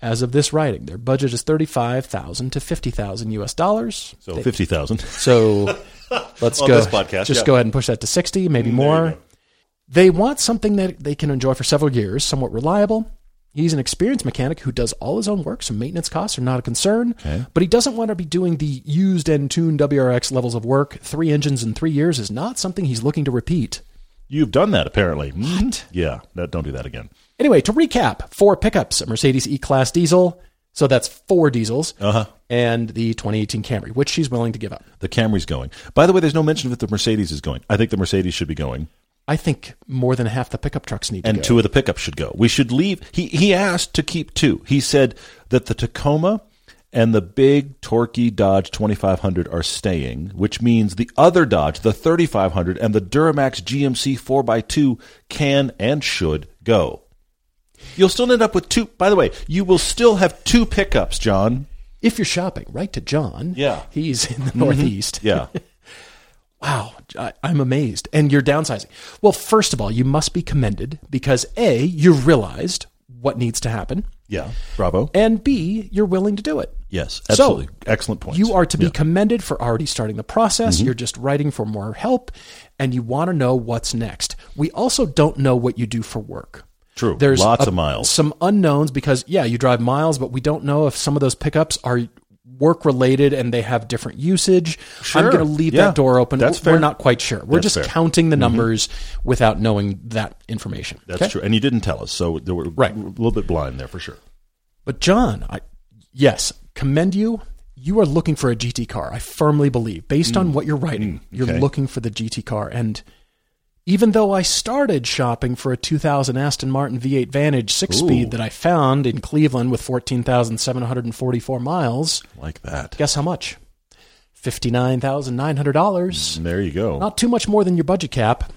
as of this writing, their budget is thirty-five thousand to fifty thousand U S dollars. So they, fifty thousand. So let's go. This podcast, just yeah. go ahead and push that to sixty, maybe mm, more. They want something that they can enjoy for several years, somewhat reliable. He's an experienced mechanic who does all his own work, so maintenance costs are not a concern. Okay. But he doesn't want to be doing the used and tuned W R X levels of work. Three engines in three years is not something he's looking to repeat. You've done that, apparently. What? Yeah, that, don't do that again. Anyway, to recap, four pickups, a Mercedes E-Class diesel, so that's four diesels, uh-huh. and the twenty eighteen Camry, which she's willing to give up. The Camry's going. By the way, there's no mention that the Mercedes is going. I think the Mercedes should be going. I think more than half the pickup trucks need to go. And two of the pickups should go. We should leave. He he asked to keep two. He said that the Tacoma and the big, torquey Dodge twenty-five hundred are staying, which means the other Dodge, the thirty-five hundred, and the Duramax G M C four by two can and should go. You'll still end up with two. By the way, you will still have two pickups, John. If you're shopping, right to John. Yeah. He's in the Northeast. Yeah. Wow, I, I'm amazed. And you're downsizing. Well, first of all, you must be commended because A, you realized what needs to happen. Yeah, bravo. And B, you're willing to do it. Yes, absolutely. So, excellent point. You are to be yeah. commended for already starting the process. Mm-hmm. You're just writing for more help, and you want to know what's next. We also don't know what you do for work. True. There's lots a, of miles. Some unknowns because, yeah, you drive miles, but we don't know if some of those pickups are work-related and they have different usage. Sure. I'm going to leave yeah. that door open. That's fair. We're not quite sure. We're That's just fair. counting the numbers mm-hmm. without knowing that information. That's okay? True. And you didn't tell us, so we're right. a little bit blind there for sure. But John, I, yes, commend you. You are looking for a G T car, I firmly believe. Based mm. on what you're writing, mm. okay. you're looking for the G T car. And even though I started shopping for a two thousand Aston Martin V eight Vantage six-speed that I found in Cleveland with fourteen thousand seven hundred forty-four miles. Like that. Guess how much? fifty-nine thousand nine hundred dollars. There you go. Not too much more than your budget cap.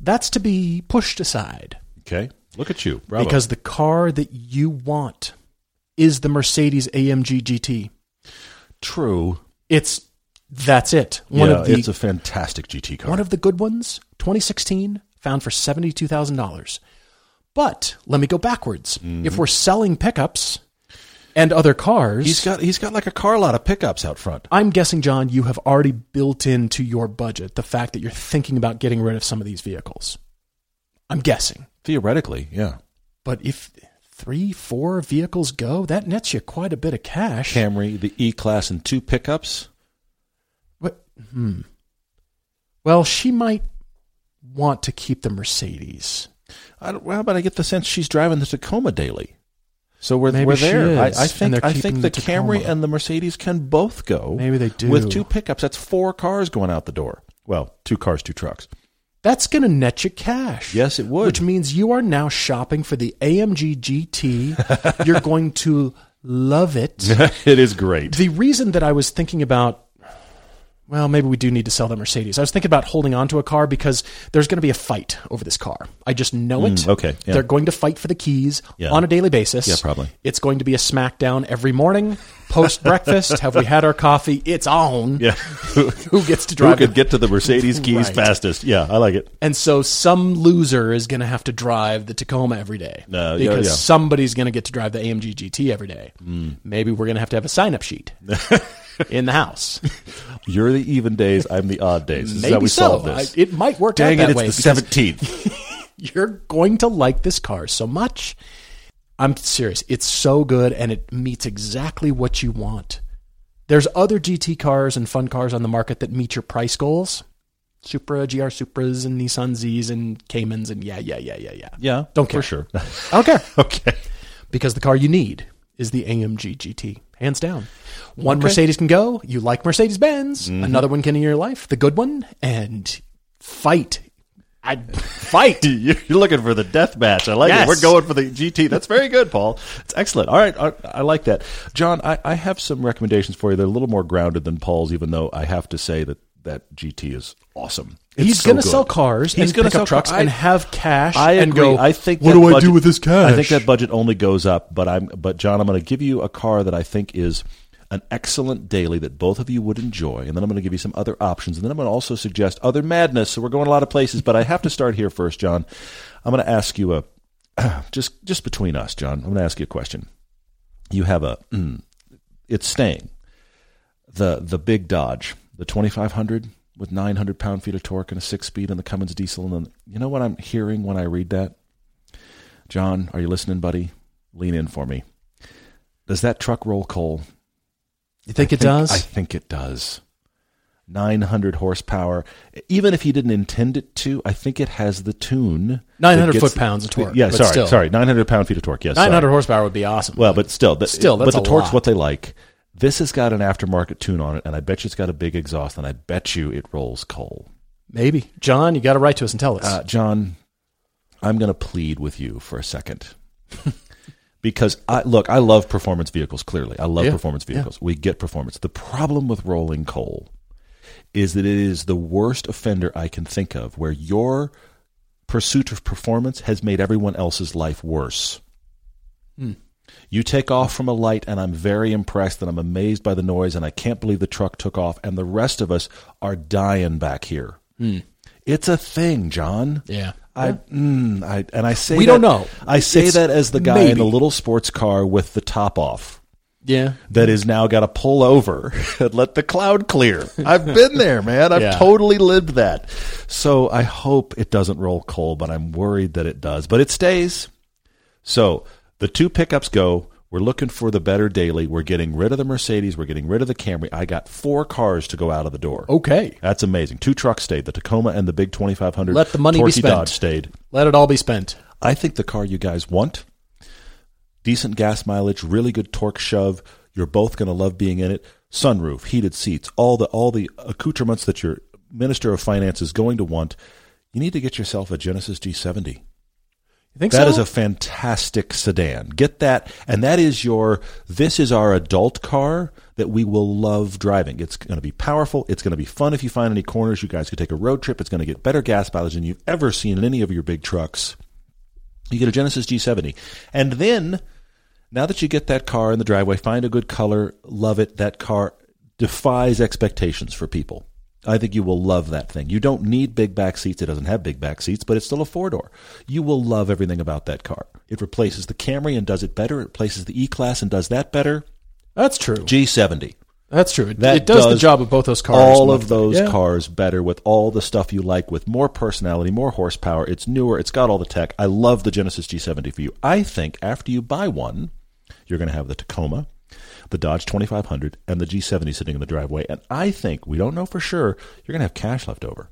That's to be pushed aside. Okay. Look at you. Bravo. Because the car that you want is the Mercedes A M G G T. True. It's... That's it. One yeah, of the, it's a fantastic G T car. One of the good ones, twenty sixteen, found for seventy-two thousand dollars. But let me go backwards. Mm-hmm. If we're selling pickups and other cars... He's got he's got like a car lot of pickups out front. I'm guessing, John, you have already built into your budget the fact that you're thinking about getting rid of some of these vehicles. I'm guessing. Theoretically, yeah. But if... Three, four vehicles go, that nets you quite a bit of cash. Camry, the E-Class, and two pickups... Hmm. Well, she might want to keep the Mercedes. I don't, well, but I get the sense she's driving the Tacoma daily. So we're, we're there. I, I think I think the, the Camry and the Mercedes can both go. Maybe they do. With two pickups, that's four cars going out the door. Well, two cars, two trucks. That's going to net you cash. Yes, it would. Which means you are now shopping for the A M G G T. You're going to love it. It is great. The reason that I was thinking about well, maybe we do need to sell the Mercedes. I was thinking about holding onto a car because there's going to be a fight over this car. I just know it. Mm, okay. Yeah. They're going to fight for the keys yeah. on a daily basis. Yeah, probably. It's going to be a smackdown every morning, post-breakfast. Have we had our coffee? It's on. Yeah. Who gets to drive? Who could get to the Mercedes keys right. fastest? Yeah, I like it. And so some loser is going to have to drive the Tacoma every day uh, because yeah, yeah. somebody's going to get to drive the A M G G T every day. Mm. Maybe we're going to have to have a sign-up sheet. In the house. You're the even days, I'm the odd days. This Maybe is how we so. solve this. I, it might work Dang out that it, way. It's the seventeenth. You're going to like this car so much. I'm serious. It's so good, and it meets exactly what you want. There's other G T cars and fun cars on the market that meet your price goals. Supra, G R Supras, and Nissan Zs, and Caymans, and yeah, yeah, yeah, yeah, yeah. Yeah, Don't care. For sure. I don't care. Okay. Because the car you need is the A M G G T. Hands down. One okay. Mercedes can go. You like Mercedes-Benz. Mm-hmm. Another one can in your life. The good one. And fight. I Fight. You're looking for the death match. I like yes. it. We're going for the G T. That's very good, Paul. It's excellent. All right. I, I like that. John, I, I have some recommendations for you. They're a little more grounded than Paul's, even though I have to say that that G T is awesome. It's he's so going to sell cars he's and pick sell up trucks I, and have cash I and go, I think what do budget, I do with this cash? I think that budget only goes up, but, I'm, but John, I'm going to give you a car that I think is an excellent daily that both of you would enjoy, and then I'm going to give you some other options, and then I'm going to also suggest other madness, so we're going a lot of places, but I have to start here first, John. I'm going to ask you a, just just between us, John, I'm going to ask you a question. You have a, mm, it's staying, the the big Dodge, the twenty-five hundred with nine hundred pound-feet of torque and a six-speed and the Cummins diesel. And then, you know what I'm hearing when I read that? John, are you listening, buddy? Lean in for me. Does that truck roll coal? You think I it think, does? I think it does. nine hundred horsepower. Even if he didn't intend it to, I think it has the tune. nine hundred foot-pounds of torque. Yeah, sorry, still. sorry. nine hundred pound-feet of torque, yes. nine hundred sorry. horsepower would be awesome. Well, but still. But, still, that's But the a torque's lot. What they like. This has got an aftermarket tune on it, and I bet you it's got a big exhaust, and I bet you it rolls coal. Maybe. John, you got to write to us and tell us. Uh, John, I'm going to plead with you for a second. Because, I, look, I love performance vehicles, clearly. I love yeah. performance vehicles. Yeah. We get performance. The problem with rolling coal is that it is the worst offender I can think of, where your pursuit of performance has made everyone else's life worse. Hmm. You take off from a light, and I'm very impressed, and I'm amazed by the noise, and I can't believe the truck took off, and the rest of us are dying back here. Mm. It's a thing, John. Yeah. I, mm, I and I say we that, don't know. I say it's that as the guy maybe. in the little sports car with the top off. Yeah. That is now got to pull over and let the cloud clear. I've been there, man. I've yeah. totally lived that. So I hope it doesn't roll coal, but I'm worried that it does. But it stays. So the two pickups go. We're looking for the better daily. We're getting rid of the Mercedes. We're getting rid of the Camry. I got four cars to go out of the door. Okay. That's amazing. Two trucks stayed. The Tacoma and the big twenty-five hundred. Let the money Torquay be spent. Dodge stayed. Let it all be spent. I think the car you guys want, decent gas mileage, really good torque shove. You're both going to love being in it. Sunroof, heated seats, all the all the accoutrements that your Minister of Finance is going to want. You need to get yourself a Genesis G seventy. You think that so? Is a fantastic sedan. Get that. And that is your, this is our adult car that we will love driving. It's going to be powerful. It's going to be fun. If you find any corners, you guys could take a road trip. It's going to get better gas mileage than you've ever seen in any of your big trucks. You get a Genesis G seventy. And then, now that you get that car in the driveway, find a good color, love it. That car defies expectations for people. I think you will love that thing. You don't need big back seats. It doesn't have big back seats, but it's still a four-door. You will love everything about that car. It replaces the Camry and does it better. It replaces the E-Class and does that better. That's true. G seventy. That's true. It, that it does, does the job of both those cars. All of those yeah. cars better with all the stuff you like, with more personality, more horsepower. It's newer. It's got all the tech. I love the Genesis G seventy for you. I think after you buy one, you're going to have the Tacoma, the Dodge twenty-five hundred, and the G seventy sitting in the driveway. And I think, we don't know for sure, you're going to have cash left over.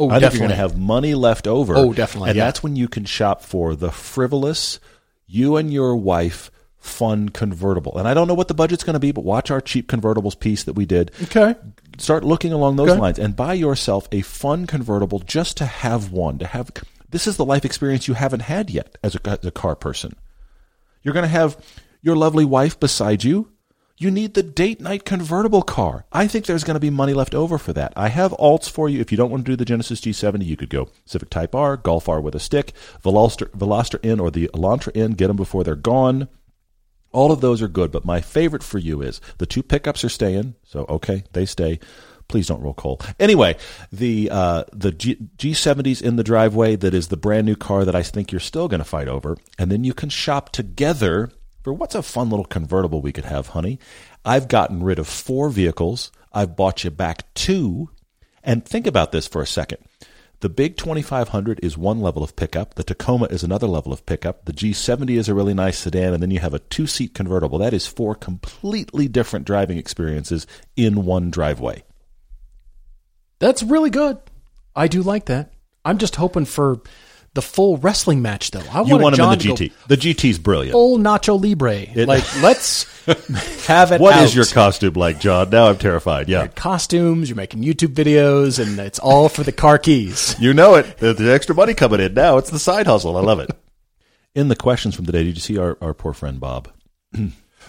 Oh, I definitely. think you're going to have money left over. Oh, definitely. And yeah. that's when you can shop for the frivolous, you and your wife, fun convertible. And I don't know what the budget's going to be, but watch our cheap convertibles piece that we did. Okay. Start looking along those okay. lines and buy yourself a fun convertible just to have one. To have This is the life experience you haven't had yet as a, as a car person. You're going to have your lovely wife beside you. You need the date night convertible car. I think there's going to be money left over for that. I have alts for you. If you don't want to do the Genesis G seventy, you could go Civic Type R, Golf R with a stick, Veloster, Veloster N, or the Elantra N. Get them before they're gone. All of those are good, but my favorite for you is the two pickups are staying, so okay, they stay. Please don't roll coal. Anyway, the uh, the G- G70's in the driveway. That is the brand new car that I think you're still going to fight over, and then you can shop together for what's a fun little convertible we could have, honey. I've gotten rid of four vehicles. I've bought you back two. And think about this for a second. The big twenty-five hundred is one level of pickup. The Tacoma is another level of pickup. The G seventy is a really nice sedan. And then you have a two-seat convertible. That is four completely different driving experiences in one driveway. That's really good. I do like that. I'm just hoping for the full wrestling match, though. I you want him in the G T. The G T's brilliant. Full Nacho Libre. It, like, let's have it What out. Is your costume like, John? Now I'm terrified. Yeah, your costumes, you're making YouTube videos, and it's all for the car keys. You know it. There's extra money coming in now. It's the side hustle. I love it. In the questions from the day, did you see our, our poor friend Bob?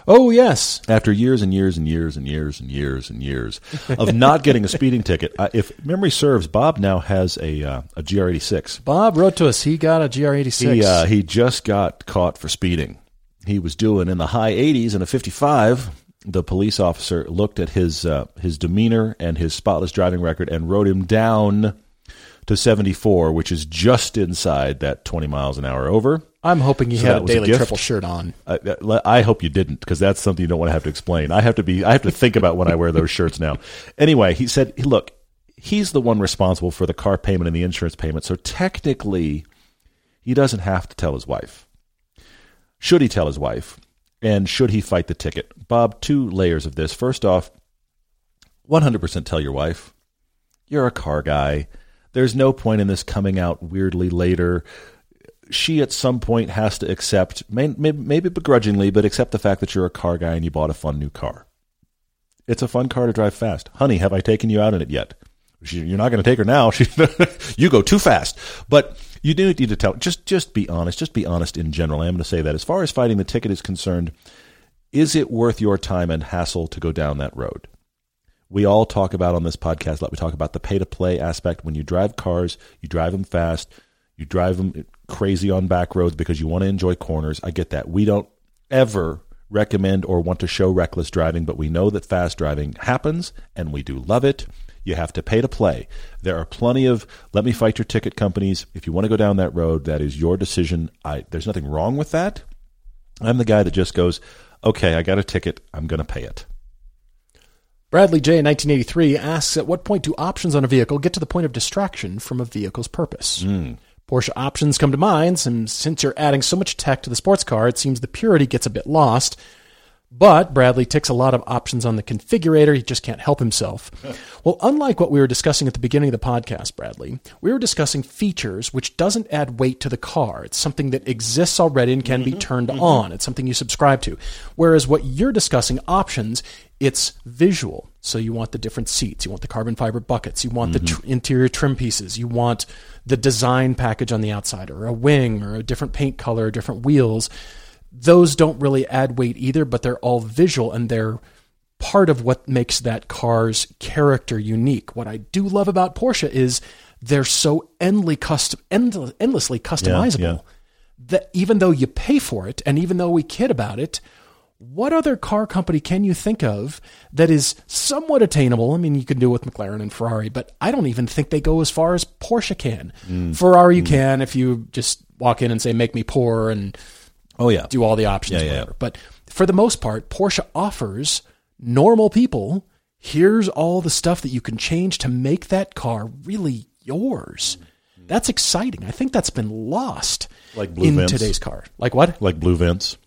Oh, yes. After years and years and years and years and years and years of not getting a speeding ticket. Uh, if memory serves, Bob now has a uh, a G R eighty-six. Bob wrote to us. He got a G R eighty-six. He, uh, he just got caught for speeding. He was doing in the high eighties in a fifty-five. The police officer looked at his uh, his demeanor and his spotless driving record and wrote him down to seventy-four, which is just inside that twenty miles an hour over. I'm hoping you so had a daily a triple shirt on. I, I hope you didn't, because that's something you don't want to have to explain. I have to be. I have to think about when I wear those shirts now. Anyway, he said, look, he's the one responsible for the car payment and the insurance payment, so technically he doesn't have to tell his wife. Should he tell his wife? And should he fight the ticket? Bob, two layers of this. First off, one hundred percent tell your wife. You're a car guy. There's no point in this coming out weirdly later. She at some point has to accept, maybe begrudgingly, but accept the fact that you're a car guy and you bought a fun new car. It's a fun car to drive fast. Honey, have I taken you out in it yet? She, you're not going to take her now. She, you go too fast. But you do need to tell. Just, just be honest. Just be honest in general. I'm going to say that. As far as fighting the ticket is concerned, is it worth your time and hassle to go down that road? We all talk about on this podcast, let me talk about the pay-to-play aspect. When you drive cars, you drive them fast. You drive them crazy on back roads because you want to enjoy corners. I get that. We don't ever recommend or want to show reckless driving, but we know that fast driving happens, and we do love it. You have to pay to play. There are plenty of let me fight your ticket companies. If you want to go down that road, that is your decision. I, there's nothing wrong with that. I'm the guy that just goes, okay, I got a ticket. I'm going to pay it. Bradley J. nineteen eighty-three asks, at what point do options on a vehicle get to the point of distraction from a vehicle's purpose? Mm. Porsche options come to mind, and since you're adding so much tech to the sports car, it seems the purity gets a bit lost. But Bradley ticks a lot of options on the configurator. He just can't help himself. Well, unlike what we were discussing at the beginning of the podcast, Bradley, we were discussing features, which doesn't add weight to the car. It's something that exists already and can mm-hmm, be turned mm-hmm. on. It's something you subscribe to. Whereas what you're discussing, options, it's visual. So you want the different seats. You want the carbon fiber buckets. You want mm-hmm. the tr- interior trim pieces. You want the design package on the outside, or a wing, or a different paint color, or different wheels. Those don't really add weight either, but they're all visual, and they're part of what makes that car's character unique. What I do love about Porsche is they're so endlessly custom, endless, endlessly customizable yeah, yeah. that even though you pay for it, and even though we kid about it, what other car company can you think of that is somewhat attainable? I mean, you can do it with McLaren and Ferrari, but I don't even think they go as far as Porsche can. Mm. Ferrari, you mm. can if you just walk in and say, make me poor, and... Oh, yeah. Do all the options, yeah, whatever. Yeah. But for the most part, Porsche offers normal people, here's all the stuff that you can change to make that car really yours. That's exciting. I think that's been lost like blue in vents. Today's car. Like what? Like blue vents.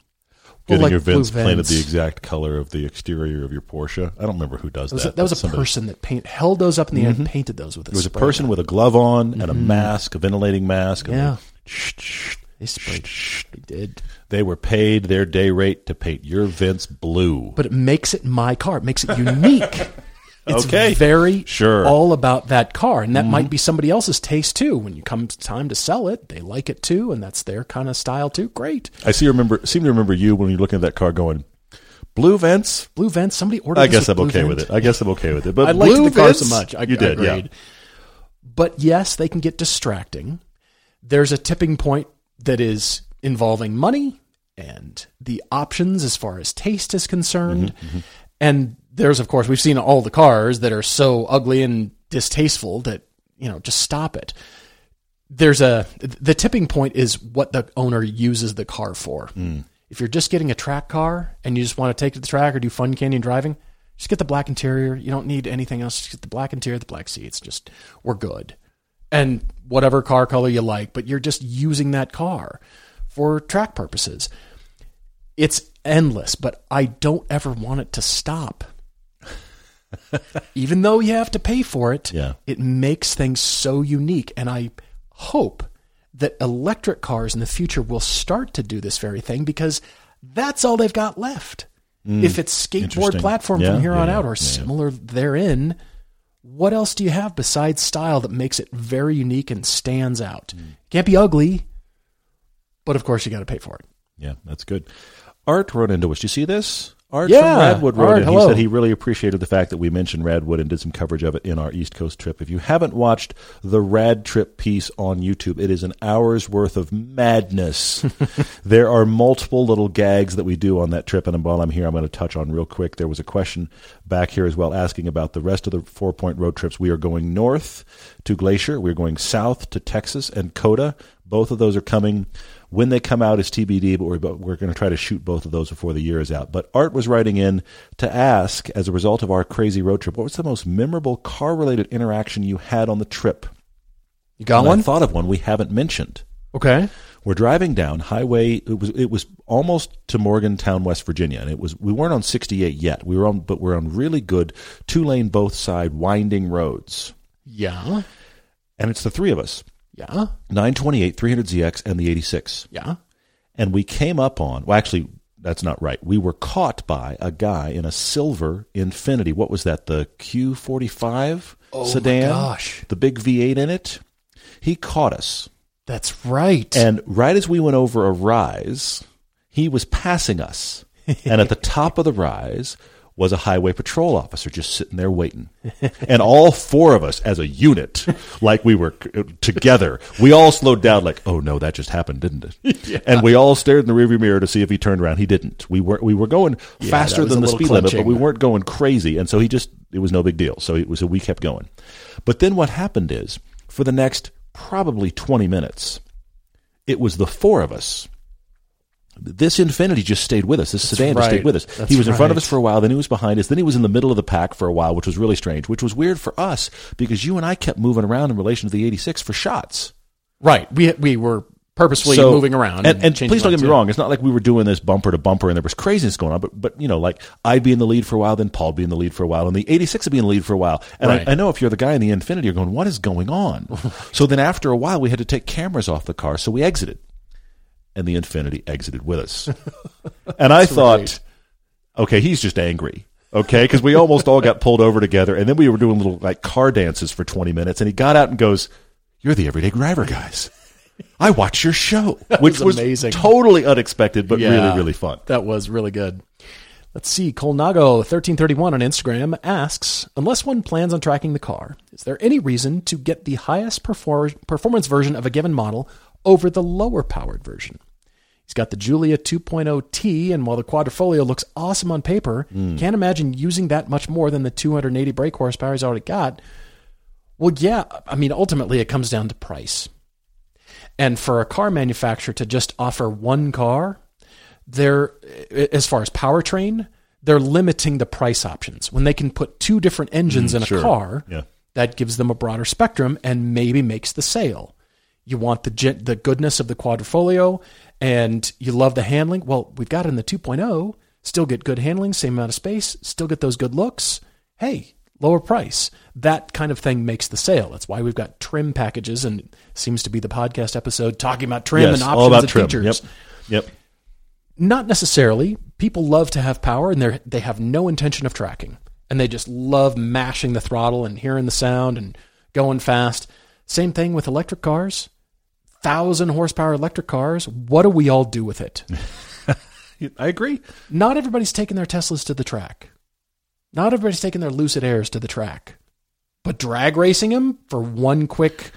Getting well, like your vents painted vents. The exact color of the exterior of your Porsche. I don't remember who does that. That, that was a somebody. person that paint, held those up in the mm-hmm. air and painted those with a It was a person gun. with a glove on and mm-hmm. a mask, a ventilating mask. Yeah. And a, They sprayed. They did. They were paid their day rate to paint your vents blue. But it makes it my car. It makes it unique. It's okay. very sure. all about that car. And that mm-hmm. might be somebody else's taste, too. When you come time to sell it, they like it, too. And that's their kind of style, too. Great. I see. Remember, seem to remember you when you're looking at that car going, blue vents? Blue vents? Somebody ordered I guess I'm okay vent. with it. I guess I'm okay with it. But I liked blue the car vents? so much. I, you did, I agreed. Yeah. But, yes, they can get distracting. There's a tipping point that is involving money and the options as far as taste is concerned. Mm-hmm, mm-hmm. And there's, of course, we've seen all the cars that are so ugly and distasteful that, you know, just stop it. There's a, the tipping point is what the owner uses the car for. Mm. If you're just getting a track car and you just want to take it to the track or do fun canyon driving, just get the black interior. You don't need anything else. Just get the black interior, the black seats. Just, we're good. And whatever car color you like, but you're just using that car for track purposes. It's endless, but I don't ever want it to stop. Even though you have to pay for it, yeah. it makes things so unique. And I hope that electric cars in the future will start to do this very thing, because that's all they've got left. Mm, if it's skateboard platform yeah, from here yeah, on out or yeah. similar therein, what else do you have besides style that makes it very unique and stands out? Mm. Can't be ugly, but of course you got to pay for it. Yeah, that's good. Art wrote into us. Do you see this? Art yeah, from Radwood wrote in. He said he really appreciated the fact that we mentioned Radwood and did some coverage of it in our East Coast trip. If you haven't watched the Rad Trip piece on YouTube, it is an hour's worth of madness. There are multiple little gags that we do on that trip, and while I'm here, I'm going to touch on real quick. There was a question back here as well asking about the rest of the four-point road trips. We are going north to Glacier. We're going south to Texas and Coda. Both of those are coming. When they come out is T B D, but we're, we're going to try to shoot both of those before the year is out. But Art was writing in to ask, as a result of our crazy road trip, what was the most memorable car-related interaction you had on the trip? You got and one? I thought of one we haven't mentioned. Okay. We're driving down highway. It was it was almost to Morgantown, West Virginia, and it was we weren't on sixty-eight yet. We were on, but we're on really good two-lane both-side winding roads. Yeah. And it's the three of us. Yeah. nine twenty-eight, three hundred Z X, and the eighty-six. Yeah. And we came up on, well, actually, that's not right. We were caught by a guy in a silver Infiniti. What was that? The Q forty-five oh sedan? Oh, gosh. The big V eight in it? He caught us. That's right. And right as we went over a rise, he was passing us. And at the top of the rise was a highway patrol officer just sitting there waiting. And all four of us as a unit, like we were together, we all slowed down like, oh, no, that just happened, didn't it? Yeah. And we all stared in the rearview mirror to see if he turned around. He didn't. We were we were going yeah, faster than the speed limit, but we weren't going crazy. And so he just, it was no big deal. So, it was, so we kept going. But then what happened is, for the next probably twenty minutes, it was the four of us. This Infiniti just stayed with us. This That's sedan right. just stayed with us. That's he was in right. front of us for a while, then he was behind us, then he was in the middle of the pack for a while, which was really strange, which was weird for us because you and I kept moving around in relation to the eighty-six for shots. Right. We we were purposely so, moving around. And, and, and please don't get me wrong. It's not like we were doing this bumper to bumper and there was craziness going on, but, but you know, like I'd be in the lead for a while, then Paul'd be in the lead for a while, and the eighty-six would be in the lead for a while. And right. I, I know if you're the guy in the Infiniti, you're going, what is going on? So then after a while, we had to take cameras off the car, so we exited. And the Infiniti exited with us. And I thought, right. okay, he's just angry. Okay, because we almost all got pulled over together. And then we were doing little like car dances for twenty minutes. And he got out and goes, you're the everyday driver, guys. I watch your show. That which was, amazing. was totally unexpected, but yeah, really, really fun. That was really good. Let's see. Colnago thirteen thirty-one on Instagram asks, unless one plans on tracking the car, is there any reason to get the highest perfor- performance version of a given model over the lower-powered version? He's got the Giulia two point oh T, and while the Quadrifoglio looks awesome on paper, mm. can't imagine using that much more than the two hundred eighty brake horsepower he's already got. Well, yeah, I mean, ultimately it comes down to price. And for a car manufacturer to just offer one car, they're, as far as powertrain, they're limiting the price options. When they can put two different engines mm, in sure. a car, yeah. that gives them a broader spectrum and maybe makes the sale. You want the the goodness of the Quadrifoglio, and you love the handling. Well, we've got it in the two point oh. Still get good handling, same amount of space. Still get those good looks. Hey, lower price. That kind of thing makes the sale. That's why we've got trim packages, and it seems to be the podcast episode talking about trim yes, and options all about and trim. Features. Yep. Yep. Not necessarily. People love to have power, and they they have no intention of tracking, and they just love mashing the throttle and hearing the sound and going fast. Same thing with electric cars. Thousand horsepower electric cars. What do we all do with it? I agree. Not everybody's taking their Teslas to the track. Not everybody's taking their Lucid Airs to the track. But drag racing them for one quick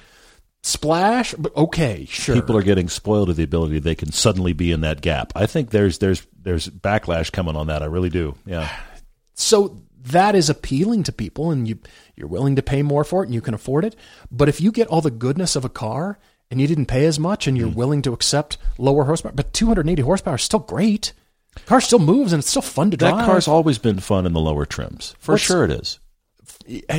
splash? Okay, sure. People are getting spoiled of the ability they can suddenly be in that gap. I think there's there's there's backlash coming on that. I really do. Yeah. So that is appealing to people, and you you're willing to pay more for it, and you can afford it. But if you get all the goodness of a car and you didn't pay as much, and you're mm. willing to accept lower horsepower, but two hundred eighty horsepower is still great. The car still moves, and it's still fun to drive. That car's always been fun in the lower trims. For What's, sure it is.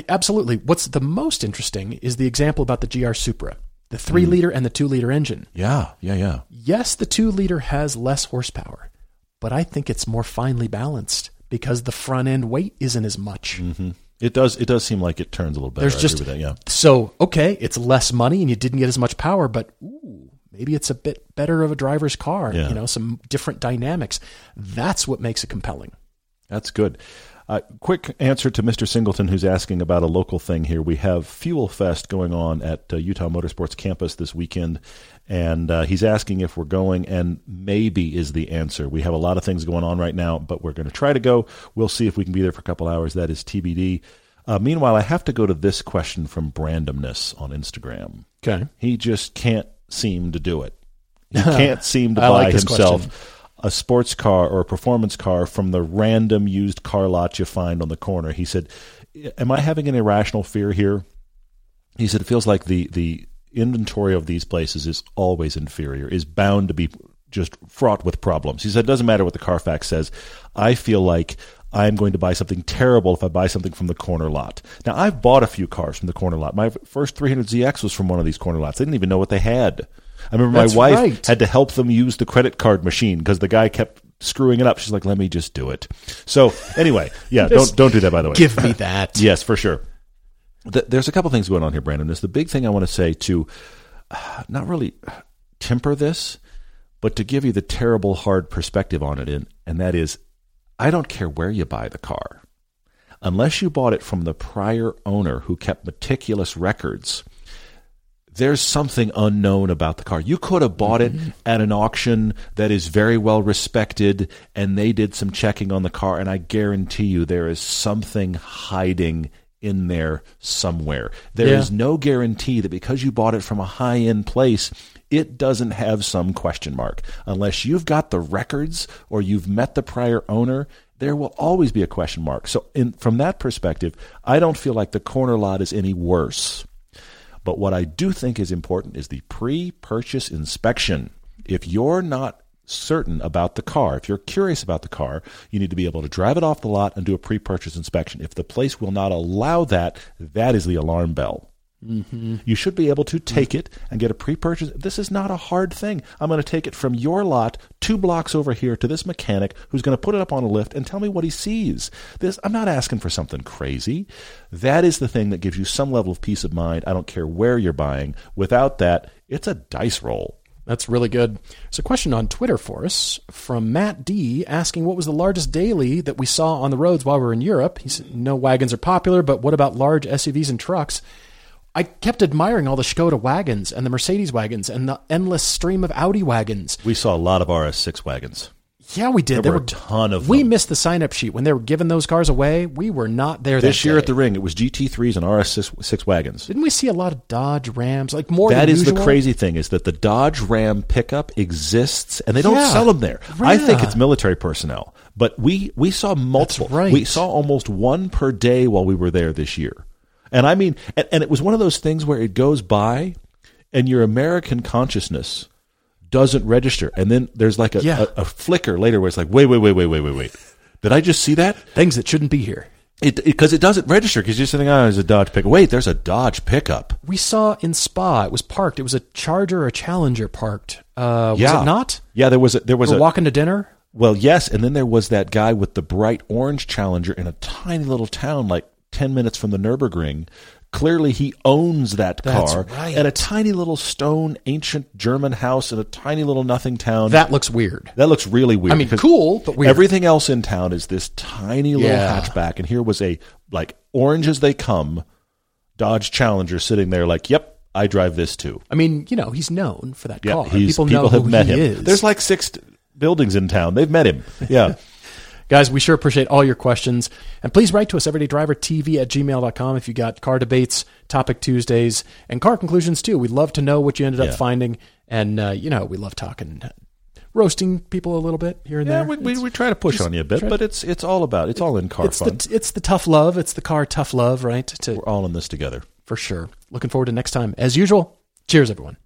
Absolutely. What's the most interesting is the example about the G R Supra, the three-liter mm. and the two-liter engine. Yeah, yeah, yeah. Yes, the two-liter has less horsepower, but I think it's more finely balanced because the front-end weight isn't as much. Mm-hmm. It does It does seem like it turns a little better. There's just, that, yeah. So, okay, it's less money and you didn't get as much power, but ooh, maybe it's a bit better of a driver's car, yeah. you know, some different dynamics. That's what makes it compelling. That's good. Uh, quick answer to Mister Singleton, who's asking about a local thing here. We have Fuel Fest going on at uh, Utah Motorsports Campus this weekend, and uh, he's asking if we're going, and maybe is the answer. We have a lot of things going on right now, but we're going to try to go. We'll see if we can be there for a couple hours. That is T B D. Uh, meanwhile, I have to go to this question from Brandomness on Instagram. Okay. He just can't seem to do it. He can't seem to buy like himself question. a sports car or a performance car from the random used car lot you find on the corner. He said, am I having an irrational fear here? He said, it feels like the, the inventory of these places is always inferior, is bound to be just fraught with problems. He said, it doesn't matter what the Carfax says. I feel like I'm going to buy something terrible if I buy something from the corner lot. Now, I've bought a few cars from the corner lot. My first three hundred Z X was from one of these corner lots. They didn't even know what they had. I remember That's my wife right. had to help them use the credit card machine because the guy kept screwing it up. She's like, let me just do it. So anyway, yeah, don't don't do that, by the way. Give me that. Yes, for sure. The, there's a couple things going on here, Brandon. There's the big thing I want to say to uh, not really temper this, but to give you the terrible hard perspective on it, in, and that is, I don't care where you buy the car. Unless you bought it from the prior owner who kept meticulous records, there's something unknown about the car. You could have bought it mm-hmm. at an auction that is very well respected, and they did some checking on the car, and I guarantee you there is something hiding in there somewhere. There yeah. is no guarantee that because you bought it from a high-end place, it doesn't have some question mark. Unless you've got the records or you've met the prior owner, there will always be a question mark. So in, from that perspective, I don't feel like the corner lot is any worse. But what I do think is important is the pre-purchase inspection. If you're not certain about the car, if you're curious about the car, you need to be able to drive it off the lot and do a pre-purchase inspection. If the place will not allow that, that is the alarm bell. Mm-hmm. You should be able to take it and get a pre-purchase. This is not a hard thing. I'm going to take it from your lot two blocks over here to this mechanic who's going to put it up on a lift and tell me what he sees. This, I'm not asking for something crazy. That is the thing that gives you some level of peace of mind. I don't care where you're buying. Without that, it's a dice roll. That's really good. There's a question on Twitter for us from Matt D asking, what was the largest daily that we saw on the roads while we were in Europe? He said, no wagons are popular, but what about large S U Vs and trucks? I kept admiring all the Skoda wagons and the Mercedes wagons and the endless stream of Audi wagons. We saw a lot of R S six wagons. Yeah, we did. There, there were a ton of we them. We missed the sign-up sheet. When they were giving those cars away, we were not there This that year day. At the Ring, it was G T threes and R S six wagons. Didn't we see a lot of Dodge Rams? Like more That than is usual? The crazy thing is that the Dodge Ram pickup exists, and they don't yeah. sell them there. Right. I think it's military personnel. But we, we saw multiple. That's right. We saw almost one per day while we were there this year. And I mean, and, and it was one of those things where it goes by and your American consciousness doesn't register. And then there's like a, yeah. a, a flicker later where it's like, wait, wait, wait, wait, wait, wait, wait. Did I just see that? Things that shouldn't be here. It Because it, it doesn't register because you're sitting, oh, there's a Dodge pickup. Wait, there's a Dodge pickup. We saw in Spa, it was parked. It was a Charger or Challenger parked. Uh, was yeah. it not? Yeah, there was a... There was We're a, walking to dinner? Well, yes. And then there was that guy with the bright orange Challenger in a tiny little town like ten minutes from the Nürburgring. Clearly, he owns that car. That's right. At a tiny little stone, ancient German house in a tiny little nothing town. That looks weird. That looks really weird. I mean, cool, but weird. Everything else in town is this tiny little yeah. hatchback, and here was a, like, orange as they come, Dodge Challenger sitting there like, yep, I drive this too. I mean, you know, he's known for that yeah, car. People, people know have who met he him. Is. There's like six buildings in town. They've met him. Yeah. Guys, we sure appreciate all your questions. And please write to us, everydaydrivertv at gmail dot com, if you got car debates, topic Tuesdays, and car conclusions, too. We'd love to know what you ended yeah. up finding. And, uh, you know, we love talking, roasting people a little bit here and yeah, there. Yeah, we, we, we try to push on you a bit, but it's it's all about, it's it, all in car it's fun. The, it's the tough love. It's the car tough love, right? To, We're all in this together. For sure. Looking forward to next time. As usual, cheers, everyone.